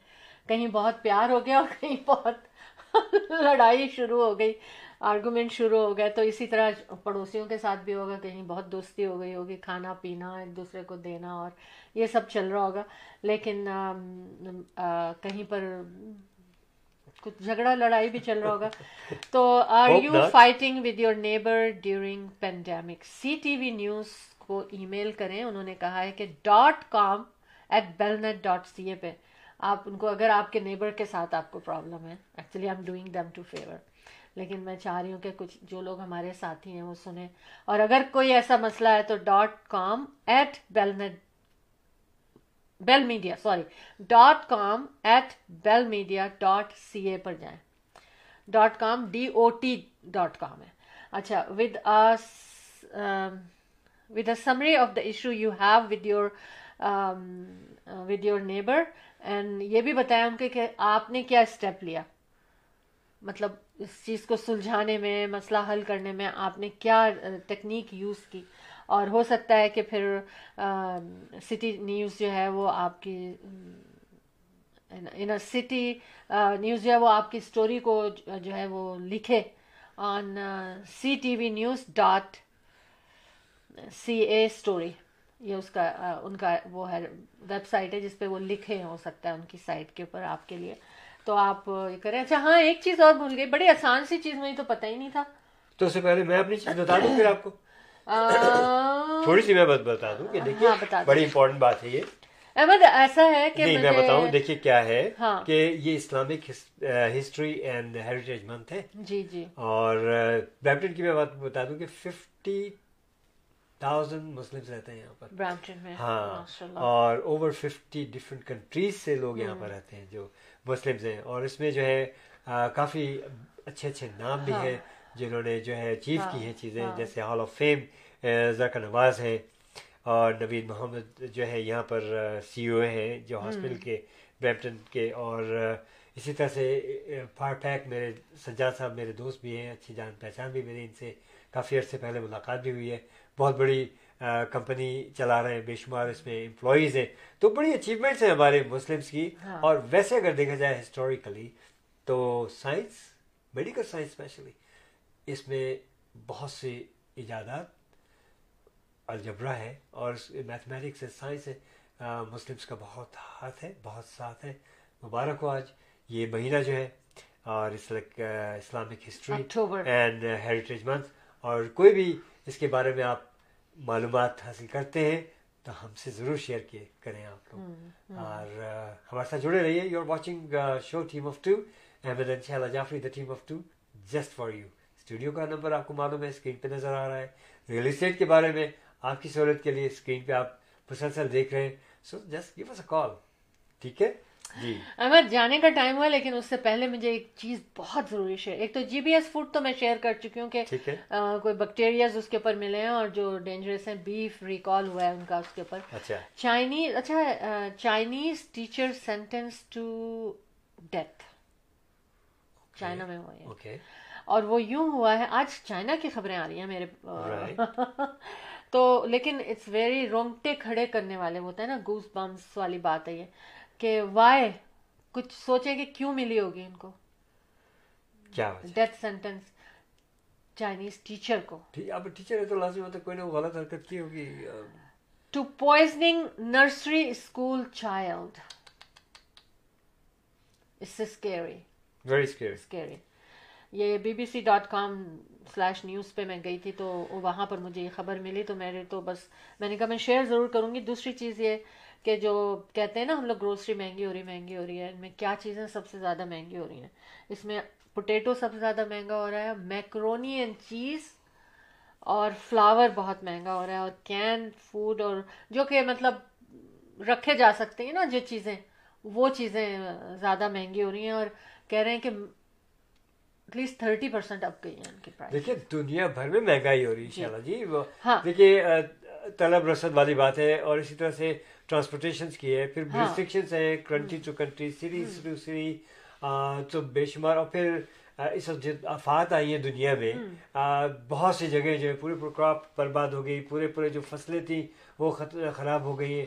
کہیں بہت پیار ہو گیا اور کہیں بہت لڑائی شروع ہو گئی, آرگومنٹ شروع ہو گیا. تو اسی طرح پڑوسیوں کے ساتھ بھی ہوگا, کہیں بہت دوستی ہو گئی ہوگی, کھانا پینا ایک دوسرے کو دینا اور یہ سب چل رہا ہوگا. لیکن آ, آ, کہیں پر کچھ جھگڑا لڑائی بھی چل رہا ہوگا. تو are you fighting with your neighbour during pandemic, C T V news کو ای میل کریں. انہوں نے کہا ہے کہ dot com at bell net dot C A پہ آپ ان کو, اگر آپ کے نیبر کے ساتھ آپ کو پرابلم ہے, actually I am doing them to favour, لیکن میں چاہ رہی ہوں کہ کچھ جو لوگ ہمارے ساتھی ہیں وہ سنیں. اور اگر کوئی ایسا مسئلہ ہے تو dot com at bell net bell media sorry dot com at bell media dot C A پر جائیں. Dot com D O T dot com ہے. اچھا, with with a summary of the issue you have with your with your neighbour, and یہ بھی بتایا ان کے کہ آپ نے کیا اسٹیپ لیا, مطلب اس چیز کو سلجھانے میں, مسئلہ حل کرنے میں آپ نے کیا تکنیک یوز کی. اور ہو سکتا ہے کہ پھر سٹی نیوز جو ہے وہ آپ کی ان سٹی نیوز جو ہے وہ آپ کی اسٹوری کو جو ہے وہ لکھے on C T V news dot C A story. یہ اس کا ان کا وہ ہے ویب سائٹ ہے جس پہ وہ لکھے, ہو سکتا ہے ان کی سائٹ کے اوپر آپ کے لیے, تو آپ یہ کریں. اچھا ہاں, ایک چیز اور بھول گئی, بڑی آسان سی چیز مجھے تو پتہ ہی نہیں تھا, تو اس سے پہلے میں اپنی چیز بتا دوں, پھر آپ کو تھوڑی سی میں بتا دوں کہ دیکھیے بڑی امپورٹنٹ بات ہے یہ احمد. ایسا ہے کہ میں بتاؤں, دیکھیے کیا ہے کہ یہ Islamic history and heritage month ہے. جی جی. اور برمپٹن کی میں بات بتا دوں کہ ففٹی تھاؤزینڈ مسلمس رہتے ہیں یہاں پر برمپٹن میں. ہاں, اور اوور ففٹی ڈفرینٹ کنٹریز سے لوگ یہاں پر رہتے ہیں جو مسلمس ہیں. اور اس میں جو ہے کافی اچھے اچھے نام بھی ہیں جنہوں نے جو ہے اچیو کی ہیں چیزیں, جیسے hall of fame Zakir Nawaz ہیں, اور نوید محمد جو ہے یہاں پر سی او اے ہیں جو ہاسپٹل کے برمپٹن کے. اور اسی طرح سے فار پیک میرے سجاد صاحب میرے دوست بھی ہیں, اچھی جان پہچان بھی میری ان سے, کافی عرصے پہلے ملاقات بھی ہوئی ہے. بہت بڑی کمپنی چلا رہے ہیں, بے شمار اس میں امپلائیز ہیں, تو بڑی اچیومنٹس ہیں ہمارے مسلمس کی. اور ویسے اگر دیکھا جائے ہسٹوریکلی تو سائنس, میڈیکل سائنس اسپیشلی, اس میں بہت سی ایجادات, الجبرا ہے اور میتھمیٹکس ہے, سائنس ہے, مسلمس کا بہت ہاتھ ہے, بہت ساتھ ہے. مبارک ہو آج یہ مہینہ جو ہے, اور اس like Islamic history and heritage month. اور کوئی بھی اس کے بارے میں آپ معلومات حاصل کرتے ہیں تو ہم سے ضرور شیئر کیے کریں آپ لوگ, اور ہمارے ساتھ جڑے رہیے. You are watching show team of two, Ahmed and Shehla Jafri, the team of two, just for you. Studio کا نمبر آپ کو معلوم ہے, اسکرین پہ نظر آ رہا ہے. ریئل اسٹیٹ کے بارے میں آپ کی سہولت کے لیے اسکرین پہ آپ مسلسل دیکھ رہے ہیں, سو جسٹ گیو اس اے کال. ٹھیک ہے جی احمد, جانے کا ٹائم ہوا, لیکن اس سے پہلے مجھے ایک چیز بہت ضروری شیئر, ایک تو جی بی ایس فوڈ تو میں شیئر کر چکی ہوں کہ کوئی بیکٹیریاز اس کے اوپر ملے ہیں اور جو ڈینجرس ہیں, بیف ریکال ہوا ہے ان کا اس کے اوپر. چائنیز, اچھا Chinese teacher sentence to death China میں ہوا ہے, اور وہ یوں ہوا ہے, آج چائنا کی خبریں آ رہی ہیں میرے, تو لیکن اٹس ویری رونگٹے کھڑے کرنے والے ہوتے ہیں نا, گوز بمپس والی بات ہے یہ. کہ وائی کچھ سوچے کہ کیوں ملی ہوگی ان کو ڈیتھ سینٹینس چائنیز ٹیچر کو. اب ٹیچر ہے تو لازمی ہوتا ہے کوئی نہ کوئی غلط حرکت کی ہوگی. To poisoning nursery school child it's scary very scary scary. یہ B B C dot com slash news پہ میں گئی تھی تو وہاں پر مجھے یہ خبر ملی تو میرے تو بس میں نے کہا میں شیئر ضرور کروں گی. دوسری چیز یہ کہ جو کہتے ہیں نا ہم لوگ گروسری مہنگی ہو رہی مہنگی ہو رہی ہے, ان میں کیا چیزیں سب سے زیادہ مہنگی ہو رہی ہیں؟ اس میں پوٹیٹو سب سے زیادہ مہنگا ہو رہا ہے, میکرونی اینڈ چیز اور فلاور بہت مہنگا ہو رہا ہے, اور کین فوڈ اور جو کہ مطلب رکھے جا سکتے ہیں نا جو چیزیں, وہ چیزیں زیادہ مہنگی ہو رہی ہیں. اور کہہ رہے ہیں کہ at least thirty percent up گئی ہیں ان کی پرائز. دیکھیے دنیا بھر میں مہنگائی ہو رہی ہے شالا جی. ہاں دیکھیے طلب رسد والی بات ہے, اور اسی طرح سے ٹرانسپورٹیشنس کی ہے, پھر ریسٹرکشنس ہیں country to country series to series تو بے شمار, اور پھر اس وقت جو آفات آئی ہیں دنیا میں بہت سی جگہیں جو ہے پورے پورے کراپ برباد ہو گئی, پورے پورے جو فصلیں تھیں وہ خراب ہو گئی ہیں,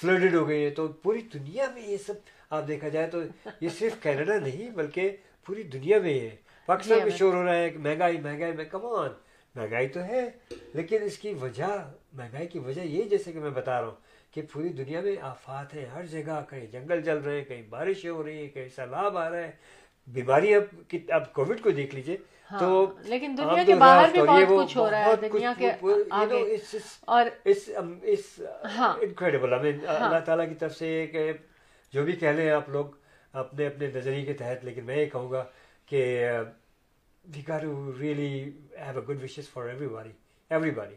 فلڈڈ ہو گئی ہیں. تو پوری دنیا میں یہ سب آپ دیکھا جائے تو یہ صرف کینیڈا نہیں بلکہ پوری دنیا میں ہے. پاکستان میں شور ہو رہا ہے کہ مہنگائی مہنگائی میں, کم آن مہنگائی تو ہے لیکن اس کی وجہ مہنگائی کی وجہ یہ جیسے کہ میں بتا رہا ہوں کہ پوری دنیا میں آفات ہیں ہر جگہ, کہیں جنگل جل رہے ہیں, کہیں بارشیں ہو رہی ہیں, کہیں سیلاب آ رہا ہے, بیماری اب اب کووڈ کو دیکھ لیجیے تو لیکن دنیا کے باہر بھی بہت کچھ ہو رہا ہے دنیا کے آگے. اور اس اس انکریڈیبل اللہ تعالیٰ کی طرف سے کہ جو بھی کہہ لیں آپ لوگ اپنے اپنے نظریے کے تحت, لیکن میں یہ کہوں گا کہ we got to really have a good wishes for everybody everybody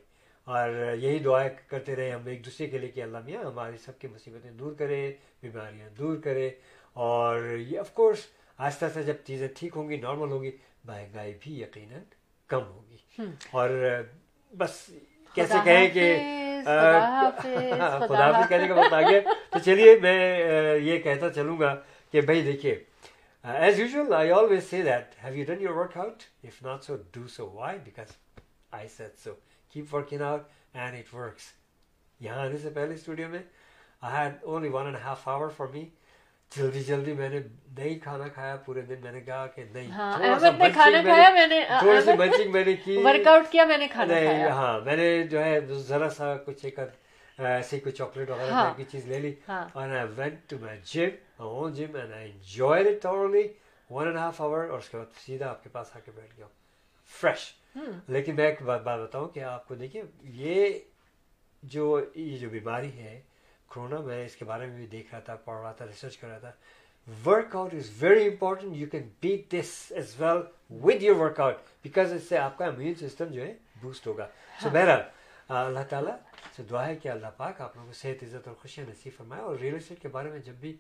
اور یہی دعائیں کرتے رہے ہم ایک دوسرے کے لیے کہ اللہ میاں ہماری سب کی مصیبتیں دور کرے, بیماریاں دور کرے, اور یہ آف کورس آہستہ آہستہ جب چیزیں ٹھیک ہوں گی نارمل ہوں گی مہنگائی بھی یقیناً کم ہوگی. اور بس کیسے کہیں کہ خدا حافظ کہنے کا وقت آ گیا تو چلیے میں یہ کہتا چلوں گا کہ بھائی دیکھیے as usual I always say that have you done your workout if not so do so why because I said so. Keep working out and it works. یہاں آنے سے پہلے اسٹوڈیو میں I had only one and a half hour for me. جلدی جلدی میں نے نہیں کھانا کھایا پورے دن, میں نے کہا کہ نہیں تھوڑا سا بنچنگ میں نے کی, ورک آؤٹ کیا میں نے کھانا کھایا. ہاں میں نے جو ہے ذرا سا کچھ ایک ایسی کوئی چاکلیٹ وغیرہ کی چیز لے لی and I went to my gym, my own gym and I enjoyed it thoroughly. One and a half hour اور اس کے بعد سیدھا آپ کے پاس آ کے بیٹھ گیا فریش. لیکن میں ایک بات بتاؤں کہ آپ کو دیکھیں یہ جو یہ جو بیماری ہے کرونا, میں اس کے بارے میں بھی دیکھ رہا تھا, پڑھ رہا تھا, ریسرچ کر رہا تھا. Workout is very important. You can beat this as well with your workout because اس سے آپ کا امیون سسٹم جو ہے بوسٹ ہوگا. سو بہرحال اللہ تعالیٰ سے دعا ہے کہ اللہ پاک آپ لوگوں کو صحت عزت اور خوشیاں نصیب فرمائے. اور ریئل اسٹیٹ کے بارے میں جب بھی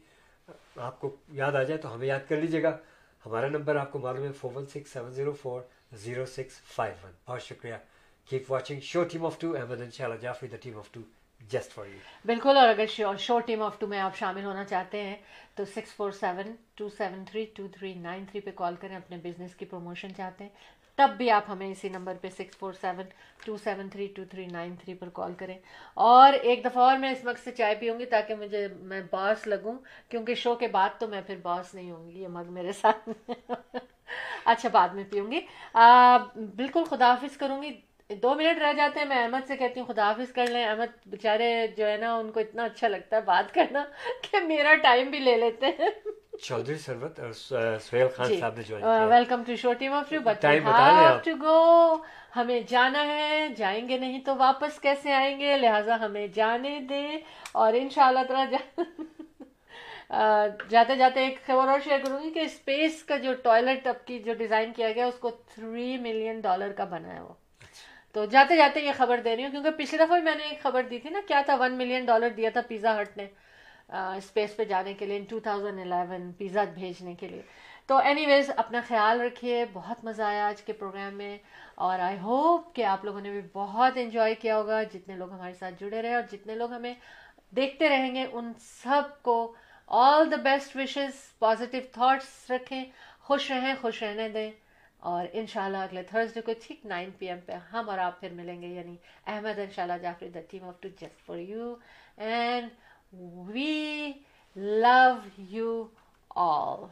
آپ کو یاد آ جائے تو ہمیں یاد کر لیجیے گا. ہمارا نمبر آپ کو معلوم ہے four one six seven zero four zero six five one. بہت شکریہ. Keep watching show team of two, Ahmed Shehla Jafri the team of two just for you. بالکل, اور اگر show, show team of two میں آپ شامل ہونا چاہتے ہیں تو six four seven two seven three two three nine three پہ کال کریں. اپنے بزنس کی پروموشن چاہتے ہیں تب بھی آپ ہمیں اسی نمبر پہ six four seven two seven three two three nine three پر کال کریں. اور ایک دفعہ اور میں اس مگ سے چائے پیوں گی تاکہ مجھے میں باس لگوں, کیونکہ شو کے بعد تو میں پھر باس نہیں ہوں گی, یہ مگ میرے ساتھ اچھا بعد میں پیوں گی. بالکل خدا حافظ کروں گی, دو منٹ رہ جاتے ہیں. میں احمد سے کہتی ہوں خدا حافظ کر لیں. احمد بےچارے جو ہے نا ان کو اتنا اچھا لگتا ہے بات کرنا کہ میرا ٹائم بھی لے لیتے ہیں. چودھری سروت اور سہیل خان صاحب نے جوائن کیا. Welcome to show team of you. Time بتا دیں آپ, ٹو گو ہمیں جانا ہے, جائیں گے نہیں تو واپس کیسے آئیں گے, لہٰذا ہمیں جانے دیں. اور ان شاء اللہ تعالیٰ جاتے جاتے ایک خبر اور شیئر کروں گی کہ اسپیس کا جو ٹوائلٹ اب کی جو ڈیزائن کیا گیا اس کو تھری ملین ڈالر کا بنا ہے وہ. تو جاتے جاتے یہ خبر دے رہی ہوں کیونکہ پچھلی دفعہ میں نے ایک خبر دی تھی نا, کیا تھا ون ملین ڈالر دیا تھا پیزا ہٹ نے اسپیس پہ جانے کے لیے in two thousand eleven pizza بھیجنے کے لیے. تو اینی ویز اپنا خیال رکھیے, بہت مزہ آیا آج کے پروگرام میں اور آئی ہوپ کہ آپ لوگوں نے بھی بہت انجوائے کیا ہوگا. جتنے لوگ ہمارے ساتھ جڑے رہے اور جتنے لوگ ہمیں دیکھتے رہیں گے ان سب کو all the best wishes, positive thoughts رکھیں, خوش رہیں, خوش رہنے دیں. اور انشاءاللہ اگلے تھرسڈے کو ٹھیک نائن پی ایم پہ ہم اور آپ پھر ملیں گے, یعنی احمد انشاءاللہ Jafri the team of two just for you. And we love you all.